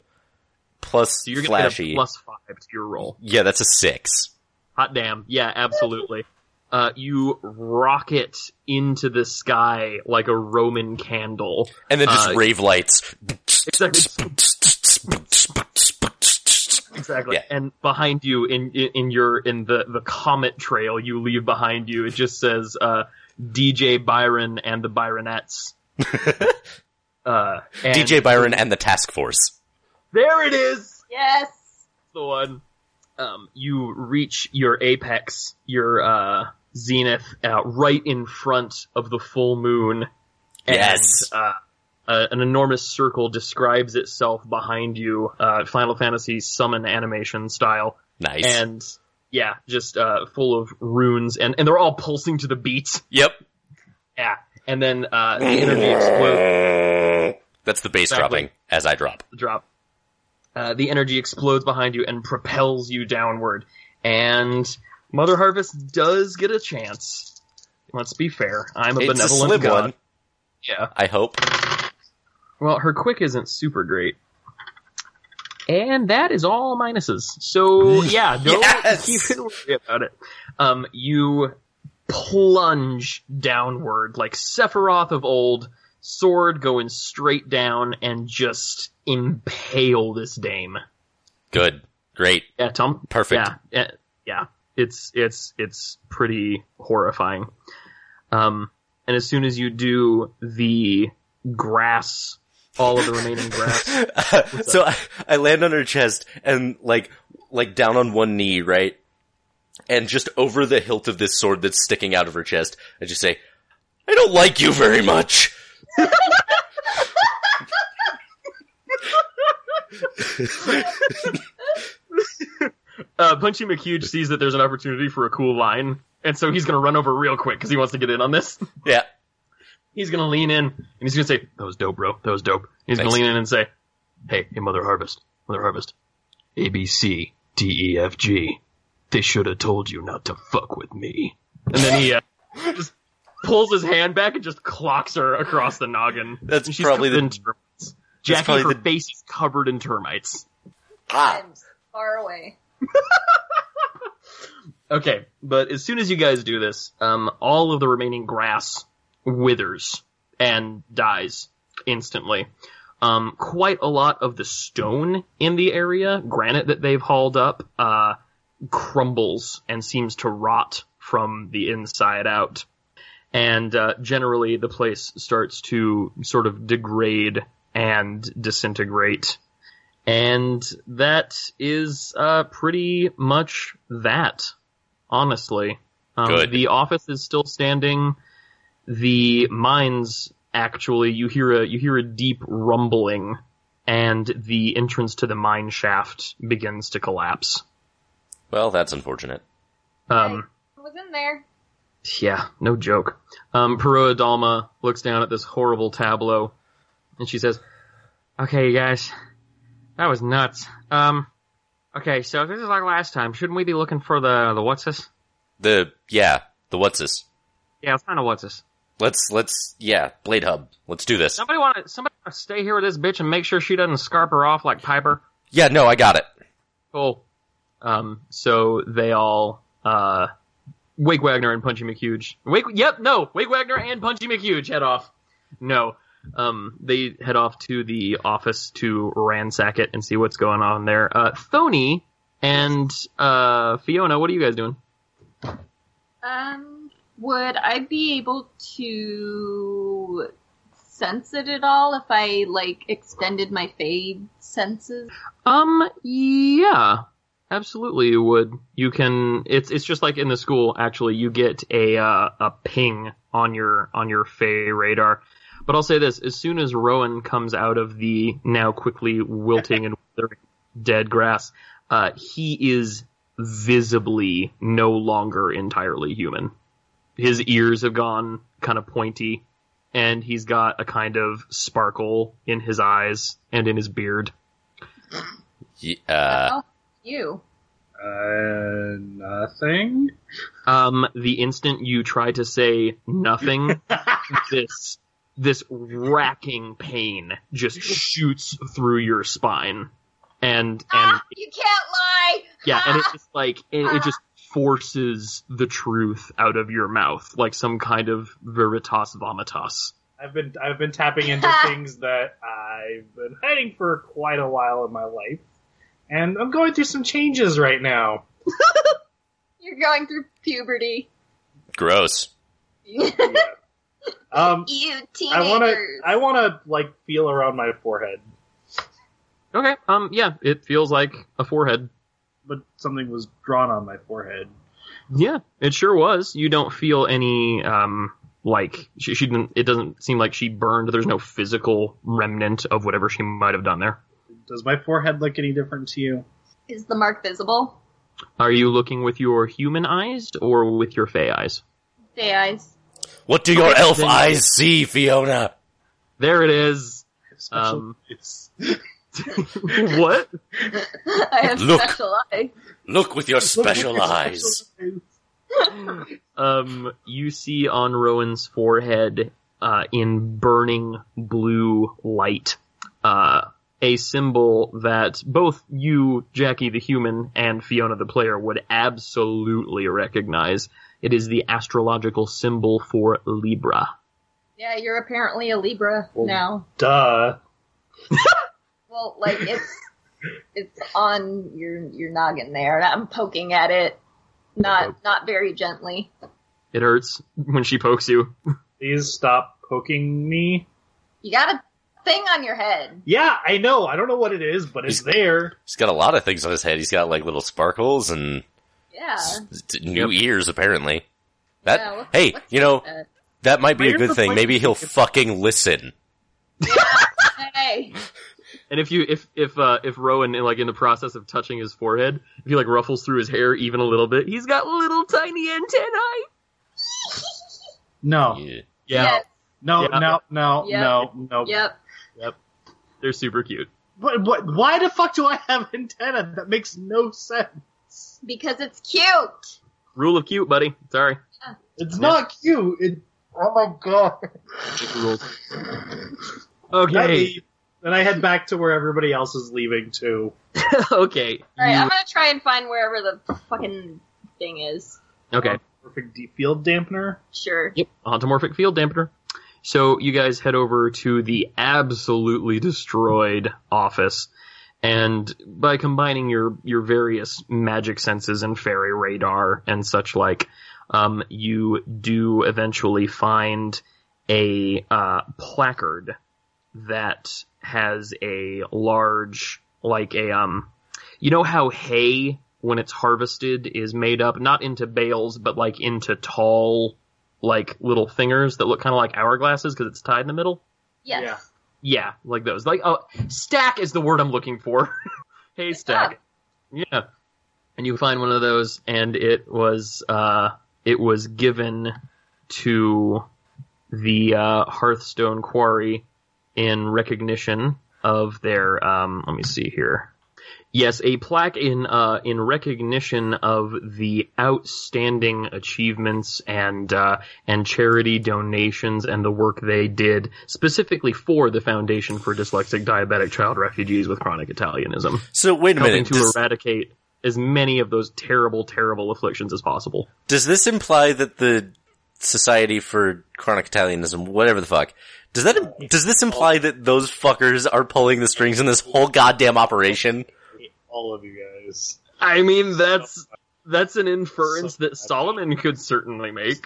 plus so you're flashy. You're going to get a plus five to your roll. Yeah, that's a six. Hot damn. Yeah, absolutely. Uh, you rocket into the sky like a Roman candle. And then just uh, rave lights. Exactly. Exactly. Yeah. And behind you, in, in, in your in the, the comet trail you leave behind you, it just says uh, D J Byron and the Byronettes. uh, and D J Byron and the Task Force. There it is! Yes! The one. Um, you reach your apex, your uh, zenith, uh, right in front of the full moon. And, yes. Uh, uh, an enormous circle describes itself behind you, uh, Final Fantasy summon animation style. Nice. And yeah, just uh, full of runes, and, and they're all pulsing to the beat. Yep. Yeah, and then uh, the energy explodes. That's the bass exactly. dropping as I drop. Drop. Uh, the energy explodes behind you and propels you downward. And Mother Harvest does get a chance. Let's be fair. I'm a it's benevolent a slim god. One. Yeah. I hope. Well, her quick isn't super great. And that is all minuses. So, yeah, don't yes! even worry about it. Um, you plunge downward like Sephiroth of old, sword going straight down and just impale this dame. Good. Great. Yeah, Tom. Perfect. Yeah. Yeah. It's, it's, it's pretty horrifying. Um, and as soon as you do, the grass, all of the remaining grass. uh, so I, I land on her chest and like, like down on one knee, right? And just over the hilt of this sword that's sticking out of her chest, I just say, I don't like you very much. uh, Punchy McHuge sees that there's an opportunity for a cool line, and so he's going to run over real quick because he wants to get in on this. Yeah. He's going to lean in, and he's going to say, that was dope, bro. That was dope. He's going to lean in and say, hey, hey, Mother Harvest. Mother Harvest. A, B, C, D, E, F, G. They should have told you not to fuck with me. And then he uh, just pulls his hand back and just clocks her across the noggin. That's and she's probably the... termites. Jackie, her the... face is covered in termites. Ah. I'm far away. Okay, but as soon as you guys do this, um, all of the remaining grass withers and dies instantly. Um, quite a lot of the stone in the area, granite that they've hauled up, uh, crumbles and seems to rot from the inside out. And uh, generally the place starts to sort of degrade and disintegrate. And that is uh, pretty much that, honestly. Um, Good. The office is still standing. The mines, actually, you hear a you hear a deep rumbling, and the entrance to the mine shaft begins to collapse. Well, that's unfortunate. Um, I was in there. Yeah, no joke. Um, Pierogi Dalma looks down at this horrible tableau, and she says, okay, you guys, that was nuts. Um, okay, so if this is like last time, shouldn't we be looking for the, the what's-this? The, yeah, the what's-this. Yeah, let's find a what's-this. Let's, let's, yeah, Blade Hub, let's do this. Somebody want to somebody wanna stay here with this bitch and make sure she doesn't scarp her off like Piper? Yeah, no, I got it. Cool. Um, so they all, uh... Wake Wagner and Punchy McHuge. Wake, yep, no. Wake Wagner and Punchy McHuge head off. No. Um, they head off to the office to ransack it and see what's going on there. Uh, Thony and, uh, Fiona, what are you guys doing? Um, would I be able to sense it at all if I, like, extended my fade senses? Um, yeah. Absolutely, you would. You can. It's it's just like in the school. Actually, you get a uh, a ping on your on your Fey radar. But I'll say this: as soon as Rowan comes out of the now quickly wilting and withering dead grass, uh, he is visibly no longer entirely human. His ears have gone kind of pointy, and he's got a kind of sparkle in his eyes and in his beard. Yeah. You. Uh, nothing? Um, the instant you try to say nothing, this, this racking pain just shoots through your spine. And, and. Ah, you can't lie! Yeah, ah, and it's just like, it, ah, it just forces the truth out of your mouth, like some kind of veritas vomitas. I've been I've been tapping into things that I've been hiding for quite a while in my life, and I'm going through some changes right now. You're going through puberty. Gross. Yeah. Um, you teenagers. I want to I want to like feel around my forehead. Okay. Um. Yeah. It feels like a forehead. But something was drawn on my forehead. Yeah, it sure was. You don't feel any, um, like, she, she didn't, it doesn't seem like she burned. There's no physical remnant of whatever she might have done there. Does my forehead look any different to you? Is the mark visible? Are you looking with your human eyes or with your fey eyes? Fey eyes. What do your okay, elf eyes see, Fiona? There it is. Um, it's... What? I have look, special eyes. Look with your special eyes. Um, you see on Rowan's forehead, uh, in burning blue light, uh, a symbol that both you, Jackie the human, and Fiona the player would absolutely recognize. It is the astrological symbol for Libra. Yeah, you're apparently a Libra well, now. Duh. Well, like, it's it's on your your noggin there. I'm poking at it, not not very gently. It hurts when she pokes you. Please stop poking me. You got a thing on your head. Yeah, I know. I don't know what it is, but it's he's, there. He's got a lot of things on his head. He's got, like, little sparkles and yeah, new ears, apparently. That yeah, what's, Hey, what's you know, that, that might be a good thing. Maybe he'll fucking listen. Yeah, hey. And if you if if uh, if Rowan like in the process of touching his forehead, if he like ruffles through his hair even a little bit, he's got little tiny antennae. No. Yeah. Yes. No. Yeah. No. No. Yep. No. No. Yep. Yep. They're super cute. But, but why the fuck do I have antenna? That makes no sense. Because it's cute. Rule of cute, buddy. Sorry. Yeah. It's yeah. not cute. It, oh my god. It rules. Okay. Then I head back to where everybody else is leaving, too. Okay. Alright, I'm gonna try and find wherever the fucking thing is. Okay. Hauntomorphic field dampener? Sure. Yep, hauntomorphic field dampener. So you guys head over to the absolutely destroyed office, and by combining your, your various magic senses and fairy radar and such like, um, you do eventually find a uh, placard that has a large, like a, um, you know how hay, when it's harvested, is made up, not into bales, but like into tall, like little fingers that look kind of like hourglasses because it's tied in the middle? Yes. Yeah. Yeah, like those. Like, oh, stack is the word I'm looking for. Hay stack. Up. Yeah. And you find one of those, and it was, uh, it was given to the, uh, Hearthstone Quarry in recognition of their, um, let me see here. Yes, a plaque in, uh, in recognition of the outstanding achievements and, uh, and charity donations and the work they did specifically for the Foundation for Dyslexic Diabetic Child Refugees with Chronic Italianism. So wait a helping minute. Helping to eradicate as many of those terrible, terrible afflictions as possible. Does this imply that the Society for Chronic Italianism, whatever the fuck, Does that does this imply that those fuckers are pulling the strings in this whole goddamn operation? All of you guys. I mean, that's that's an inference that Solomon could certainly make.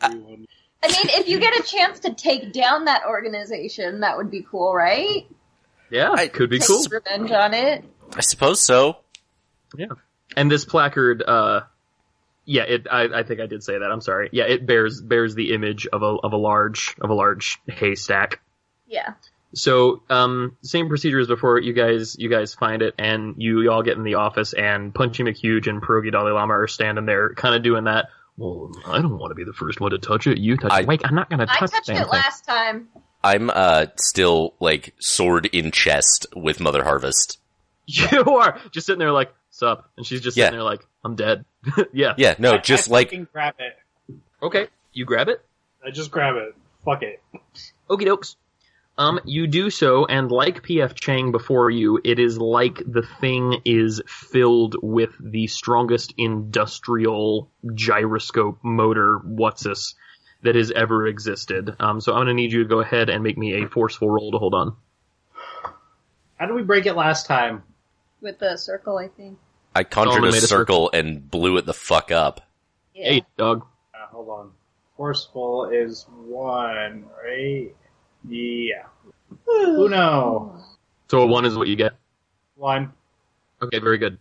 Everyone. I mean, if you get a chance to take down that organization, that would be cool, right? Yeah, it could be cool. Take revenge on it. I suppose so. Yeah, and this placard. Uh, Yeah, it, I, I think I did say that. I'm sorry. Yeah, it bears bears the image of a of a large of a large haystack. Yeah. So, um, same procedure as before. You guys you guys find it, and you, you all get in the office, and Punchy McHuge and Pierogi Dalai Lama are standing there, kind of doing that. Well, I don't want to be the first one to touch it. You touch I, it. Wait, I'm not going to touch it. I touched it last time. I'm uh still like sword in chest with Mother Harvest. You are just sitting there like, sup, and she's just yeah. sitting there like, I'm dead. Yeah. Yeah, no, just I, I like... grab it. Okay, you grab it? I just grab it. Fuck it. Okie dokes. Um, you do so, and like P F. Chang before you, it is like the thing is filled with the strongest industrial gyroscope motor whatsis that has ever existed. Um, so I'm going to need you to go ahead and make me a forceful roll to hold on. How did we break it last time? With the circle, I think. I conjured a circle and blew it the fuck up. Yeah. Hey, dog. Uh, hold on. Forceful is one, right? Yeah. Uno. So a one is what you get? One. Okay, very good.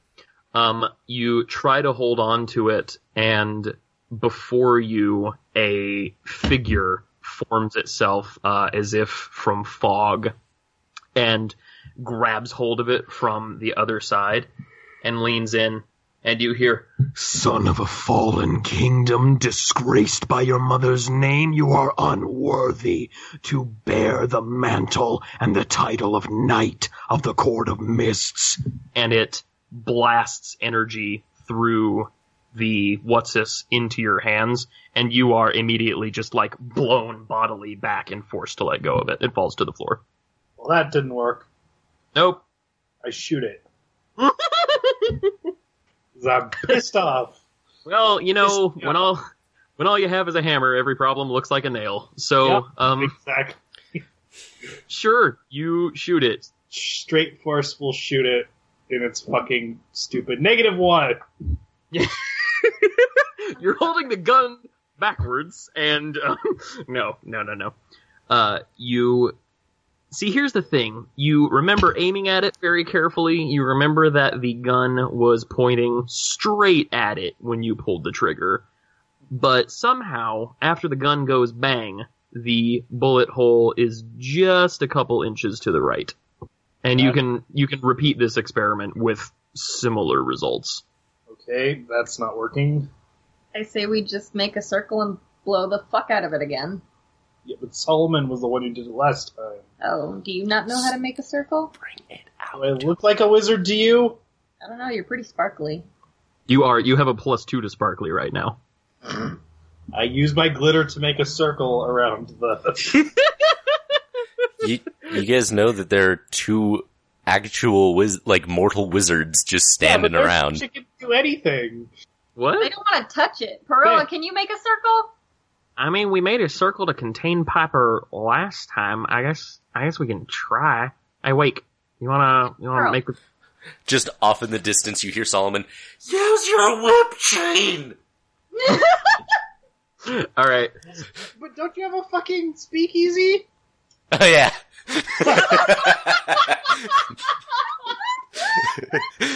Um, you try to hold on to it, and before you, a figure forms itself uh, as if from fog, and grabs hold of it from the other side, and leans in, and you hear, "Son of a fallen kingdom, disgraced by your mother's name, you are unworthy to bear the mantle and the title of Knight of the Court of Mists." And it blasts energy through the what's this into your hands, and you are immediately just, like, blown bodily back and forced to let go of it. It falls to the floor. Well, that didn't work. Nope. I shoot it. I'm pissed off. Well, you know, pissed when all when all you have is a hammer, every problem looks like a nail. So, yep, um, exactly. Sure, you shoot it. Straight force will shoot it, and it's fucking stupid. Negative one. You're holding the gun backwards, and um, no, no, no, no. Uh, you. See, here's the thing. You remember aiming at it very carefully. You remember that the gun was pointing straight at it when you pulled the trigger. But somehow, after the gun goes bang, the bullet hole is just a couple inches to the right. And you can you can repeat this experiment with similar results. Okay, that's not working. I say we just make a circle and blow the fuck out of it again. Yeah, but Solomon was the one who did it last time. Oh, do you not know how to make a circle? Bring it out. Do I look like a wizard to you? I don't know, you're pretty sparkly. You are. You have a plus two to sparkly right now. I use my glitter to make a circle around the... you, you guys know that there are two actual, wiz- like, mortal wizards just standing yeah, but around. She can do anything. What? They don't want to touch it. Perola, yeah. Can you make a circle? I mean, we made a circle to contain Piper last time. I guess, I guess we can try. Hey, Wake, you wanna, you wanna Girl. make? A... Just off in the distance, you hear Solomon. Use your whip chain. All right. But don't you have a fucking speakeasy? Oh yeah.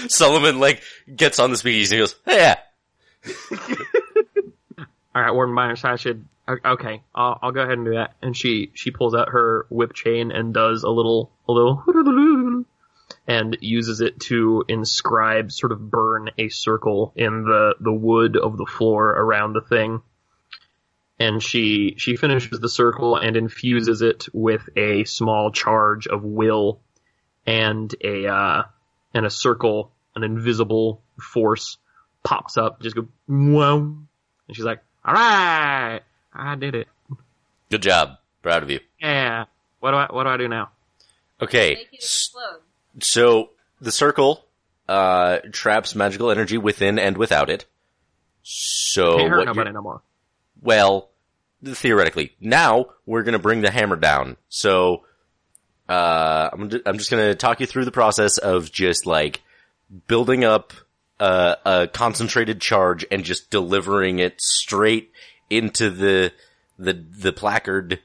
Solomon like gets on the speakeasy and goes, oh, yeah. All right, Warden Myers, I should... Okay, I'll, I'll go ahead and do that. And she, she pulls out her whip chain and does a little... a little... and uses it to inscribe, sort of burn a circle in the, the wood of the floor around the thing. And she, she finishes the circle and infuses it with a small charge of will and a, uh, and a circle, an invisible force pops up, just go... Wow. And she's like... All right, I did it. Good job. Proud of you. Yeah. What do I What do I do now? Okay. Make it explode. So the circle uh, traps magical energy within and without it. So can't hurt nobody no more. Well, theoretically, now we're gonna bring the hammer down. So uh, I'm I'm just gonna talk you through the process of just like building up. Uh, a concentrated charge and just delivering it straight into the the the placard,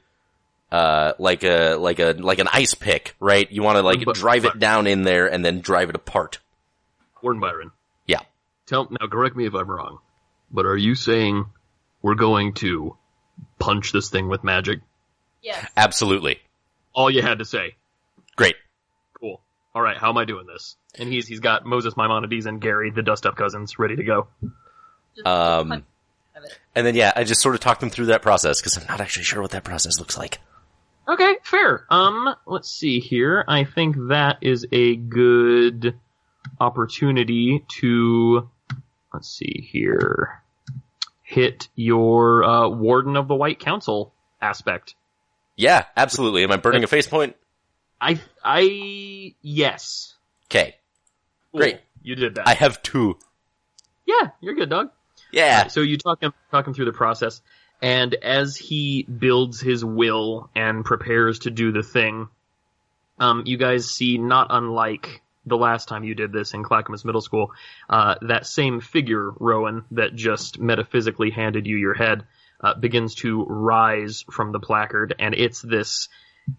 uh, like a like a like an ice pick, right? You want to like but, drive but, it down in there and then drive it apart. Warden Byron, yeah. Tell now, correct me if I'm wrong, but are you saying we're going to punch this thing with magic? Yes, absolutely. All you had to say. Great. Cool. All right, how am I doing this? And he's he's got Moses Maimonides and Gary, the dust-up cousins, ready to go. Um, and then, yeah, I just sort of talked them through that process, because I'm not actually sure what that process looks like. Okay, fair. Um, let's see here. I think that is a good opportunity to, let's see here, hit your uh, Warden of the White Council aspect. Yeah, absolutely. Am I burning a face point? I, I, yes. Okay. Great. Ooh, you did that. I have two. Yeah, you're good, dog. Yeah. Right, so you talk him, talk him through the process, and as he builds his will and prepares to do the thing, um, you guys see, not unlike the last time you did this in Clackamas Middle School, uh, that same figure, Rowan, that just metaphysically handed you your head, uh, begins to rise from the placard, and it's this,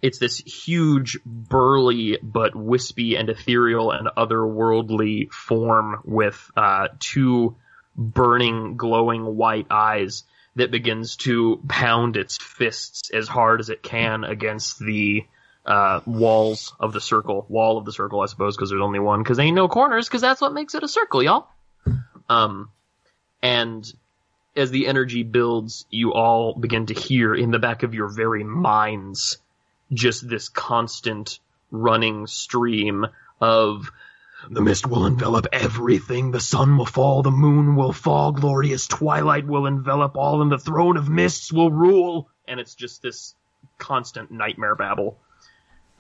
it's this huge, burly, but wispy and ethereal and otherworldly form with, uh, two burning, glowing white eyes that begins to pound its fists as hard as it can against the, uh, walls of the circle, wall of the circle, I suppose, because there's only one, because ain't no corners, because that's what makes it a circle, y'all. Um, and as the energy builds, you all begin to hear in the back of your very minds just this constant running stream of, the mist will envelop everything, the sun will fall, the moon will fall, glorious twilight will envelop all, and the throne of mists will rule. And it's just this constant nightmare babble.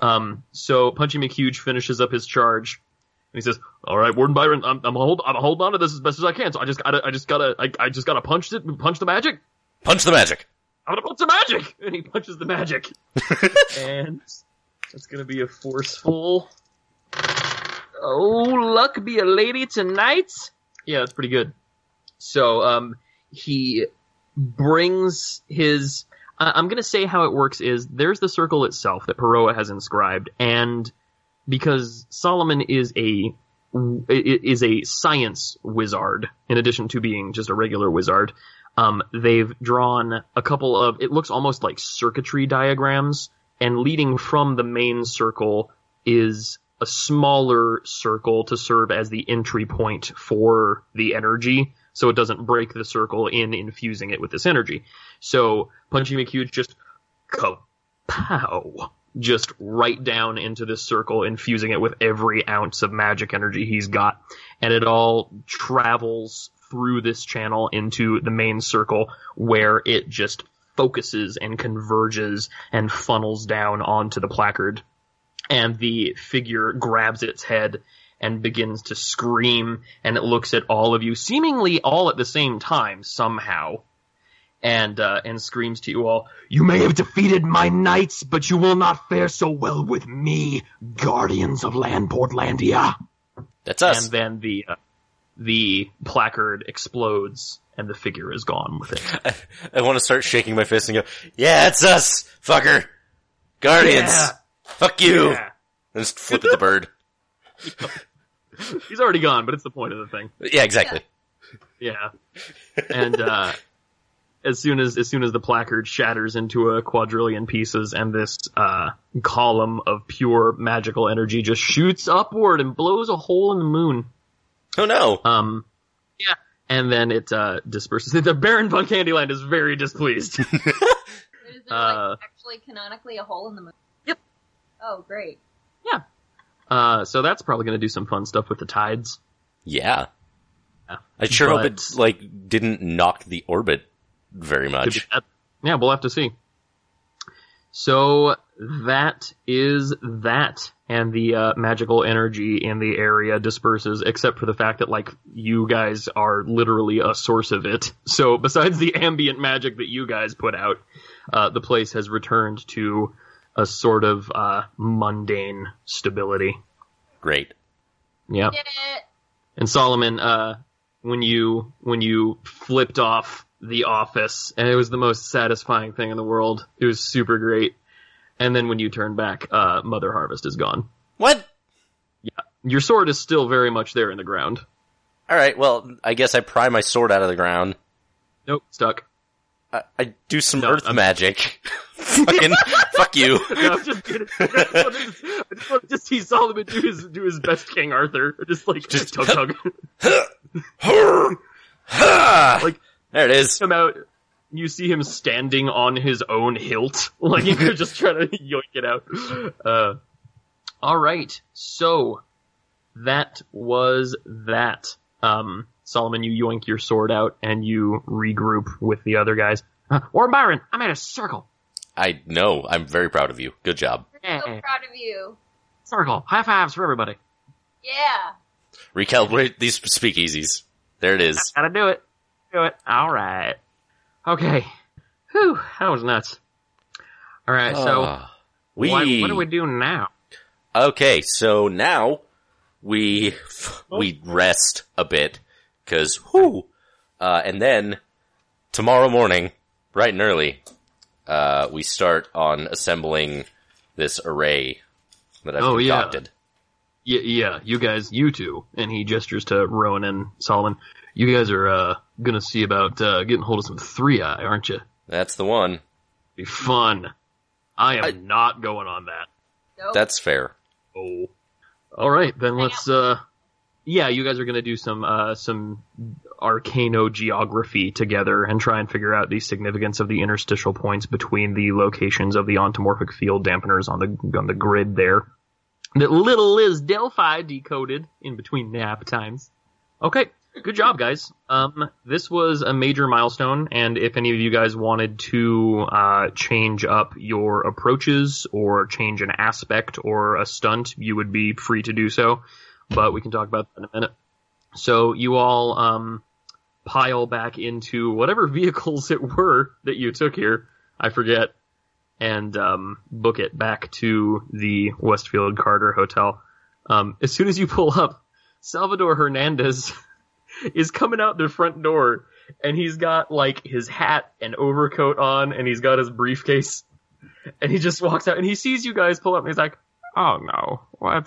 Um, so Punchy McHuge finishes up his charge, and he says, "All right, Warden Byron, I'm, I'm hold, I'm hold on to this as best as I can. So I just gotta, I just gotta, I, I just gotta punch it, punch the magic, punch the magic. I'm gonna punch the magic." And he punches the magic, and that's gonna be a forceful. Oh, luck be a lady tonight. Yeah, that's pretty good. So, um, he brings his. I'm going to say how it works is there's the circle itself that Peroa has inscribed, and because Solomon is a is a science wizard in addition to being just a regular wizard, um, they've drawn a couple of, it looks almost like circuitry diagrams, and leading from the main circle is a smaller circle to serve as the entry point for the energy, so it doesn't break the circle in infusing it with this energy. So Punchy McHuge just kapow, just right down into this circle, infusing it with every ounce of magic energy he's got. And it all travels through this channel into the main circle, where it just focuses and converges and funnels down onto the placard. And the figure grabs its head and begins to scream, and it looks at all of you, seemingly all at the same time, somehow, and uh, and screams to you all, "You may have defeated my knights, but you will not fare so well with me, guardians of Lane Portlandia." That's us. And then the uh, the placard explodes, and the figure is gone with it. I, I want to start shaking my fist and go, "Yeah, that's us, fucker, guardians, yeah. Fuck you!" Yeah. And just flip at the bird. He's already gone, but it's the point of the thing. Yeah, exactly. Yeah. And uh, as soon as as soon as the placard shatters into a quadrillion pieces, and this uh, column of pure magical energy just shoots upward and blows a hole in the moon. Oh no! Um, yeah. And then it uh, disperses. The Baron von Candyland is very displeased. Is there uh, like, actually canonically a hole in the moon? Yep. Oh, great. Yeah. Uh, so that's probably going to do some fun stuff with the tides. Yeah. yeah. I sure but, hope it, like, didn't knock the orbit very much. Yeah, we'll have to see. So that is that. And the uh, magical energy in the area disperses, except for the fact that, like, you guys are literally a source of it. So besides the ambient magic that you guys put out, uh, the place has returned to a sort of uh, mundane stability. Great. Yeah. And Solomon, uh, when you when you flipped off the office, and it was the most satisfying thing in the world. It was super great. And then when you turn back, uh, Mother Harvest is gone. What? Yeah. Your sword is still very much there in the ground. All right. Well, I guess I pry my sword out of the ground. Nope. Stuck. I, I do some no, earth I'm- magic. Fucking fuck you! No, I'm just kidding. I just want to just see Solomon do his do his best King Arthur, just like just tug tug. Like there it is. Come out. You see him standing on his own hilt, like you're just trying to yoink it out. Uh, all right, so that was that. Um, Solomon, you yoink your sword out and you regroup with the other guys. Uh, Warren Byron, I'm at a circle. I know. I'm very proud of you. Good job. We're so proud of you. Circle. High fives for everybody. Yeah. Recalibrate these speakeasies. There it is. I gotta do it. Do it. All right. Okay. Whew. That was nuts. All right. Uh, so we. What, what do we do now? Okay. So now we we rest a bit because whoo, uh, and then tomorrow morning, bright and early, uh, we start on assembling this array that I've oh, concocted. Yeah. yeah, you guys, you two, and he gestures to Rowan and Solomon. You guys are uh, gonna see about uh, getting hold of some three eye, aren't you? That's the one. Be fun. I am I... not going on that. Nope. That's fair. Oh. All right, then let's. Uh, yeah, you guys are gonna do some uh, some arcano geography together and try and figure out the significance of the interstitial points between the locations of the hauntomorphic field dampeners on the on the grid there. That little Liz Delphi decoded in between nap times. Okay. Good job, guys. Um, this was a major milestone, and if any of you guys wanted to uh, change up your approaches or change an aspect or a stunt, you would be free to do so, but we can talk about that in a minute. So you all um, pile back into whatever vehicles it were that you took here, I forget, and um, book it back to the Westfield Carter Hotel. Um, as soon as you pull up, Salvador Hernandez... is coming out the front door, and he's got, like, his hat and overcoat on, and he's got his briefcase, and he just walks out, and he sees you guys pull up, and he's like, oh, no, what?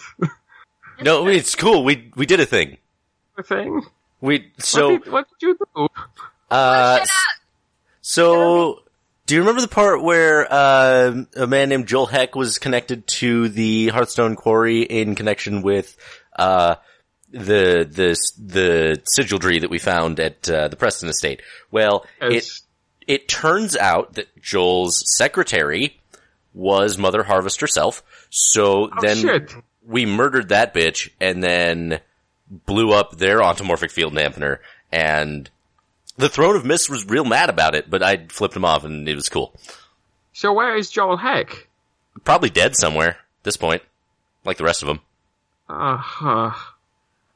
No, it's cool. We we did a thing. A thing? We, so... What did, what did you do? Uh, so, do you remember the part where uh, a man named Joel Heck was connected to the Hearthstone Quarry in connection with... Uh, The, the, the sigildry that we found at, uh, the Preston Estate. Well, yes. it, it turns out that Joel's secretary was Mother Harvest herself. So oh, then shit. we murdered that bitch and then blew up their automorphic field dampener. And the Throne of Mists was real mad about it, but I flipped him off and it was cool. So where is Joel Heck? Probably dead somewhere at this point, like the rest of them. Uh huh.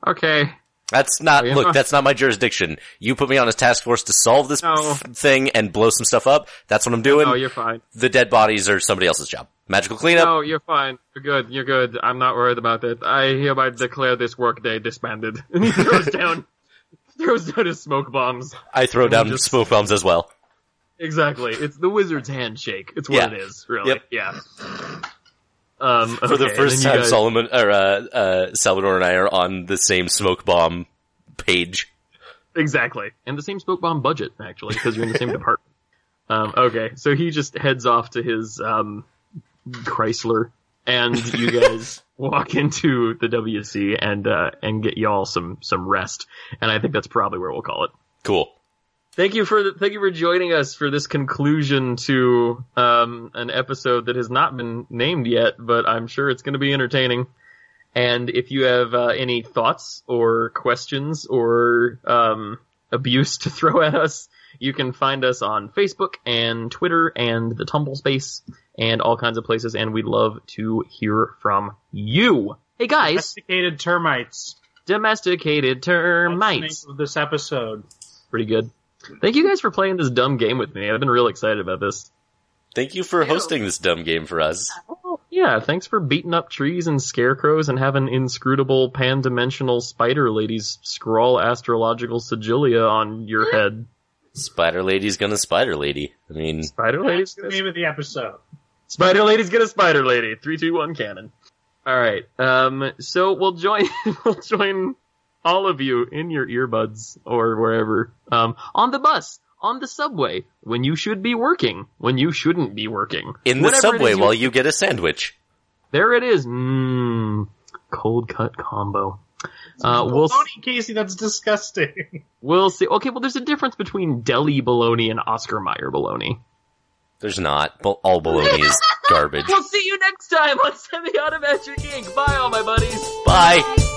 Okay. That's not, oh, look, that's not my jurisdiction. You put me on a task force to solve this no. thing and blow some stuff up. That's what I'm doing. No, you're fine. The dead bodies are somebody else's job. Magical cleanup. No, you're fine. You're good. You're good. I'm not worried about it. I hereby declare this workday disbanded. And he throws down, throws down his smoke bombs. I throw down just... smoke bombs as well. Exactly. It's the wizard's handshake. It's what yeah. it is, really. Yep. Yeah. Um, okay. For the first time, guys... Solomon or uh, uh, Salvador and I are on the same smoke bomb page. Exactly, and the same smoke bomb budget actually, because you're in the same department. Um, okay, so he just heads off to his um, Chrysler, and you guys walk into the W C and uh, and get y'all some some rest. And I think that's probably where we'll call it. Cool. Thank you for the, thank you for joining us for this conclusion to um, an episode that has not been named yet, but I'm sure it's going to be entertaining. And if you have uh, any thoughts or questions or um, abuse to throw at us, you can find us on Facebook and Twitter and the Tumble Space and all kinds of places, and we'd love to hear from you. Hey guys, domesticated termites. Domesticated termites. That's the name of this episode. Pretty good. Thank you guys for playing this dumb game with me. I've been real excited about this. Thank you for hosting this dumb game for us. Yeah, thanks for beating up trees and scarecrows and having inscrutable pan-dimensional spider ladies scrawl astrological sigilia on your head. Spider lady's gonna spider lady. I mean... Spider lady's gonna... That's the name of the episode. Spider lady's gonna spider lady. Three, two, one, cannon. Alright, um, so we'll join... we'll join... all of you in your earbuds or wherever, um, on the bus, on the subway, when you should be working, when you shouldn't be working. In the subway while you get a sandwich. There it is. Mmm. Cold cut combo. Uh, we'll bologna, Casey, that's disgusting. We'll see. Okay, well, there's a difference between deli bologna and Oscar Mayer bologna. There's not. All bologna is garbage. We'll see you next time on Semi-Automagic, Incorporated. Bye, all my buddies. Bye.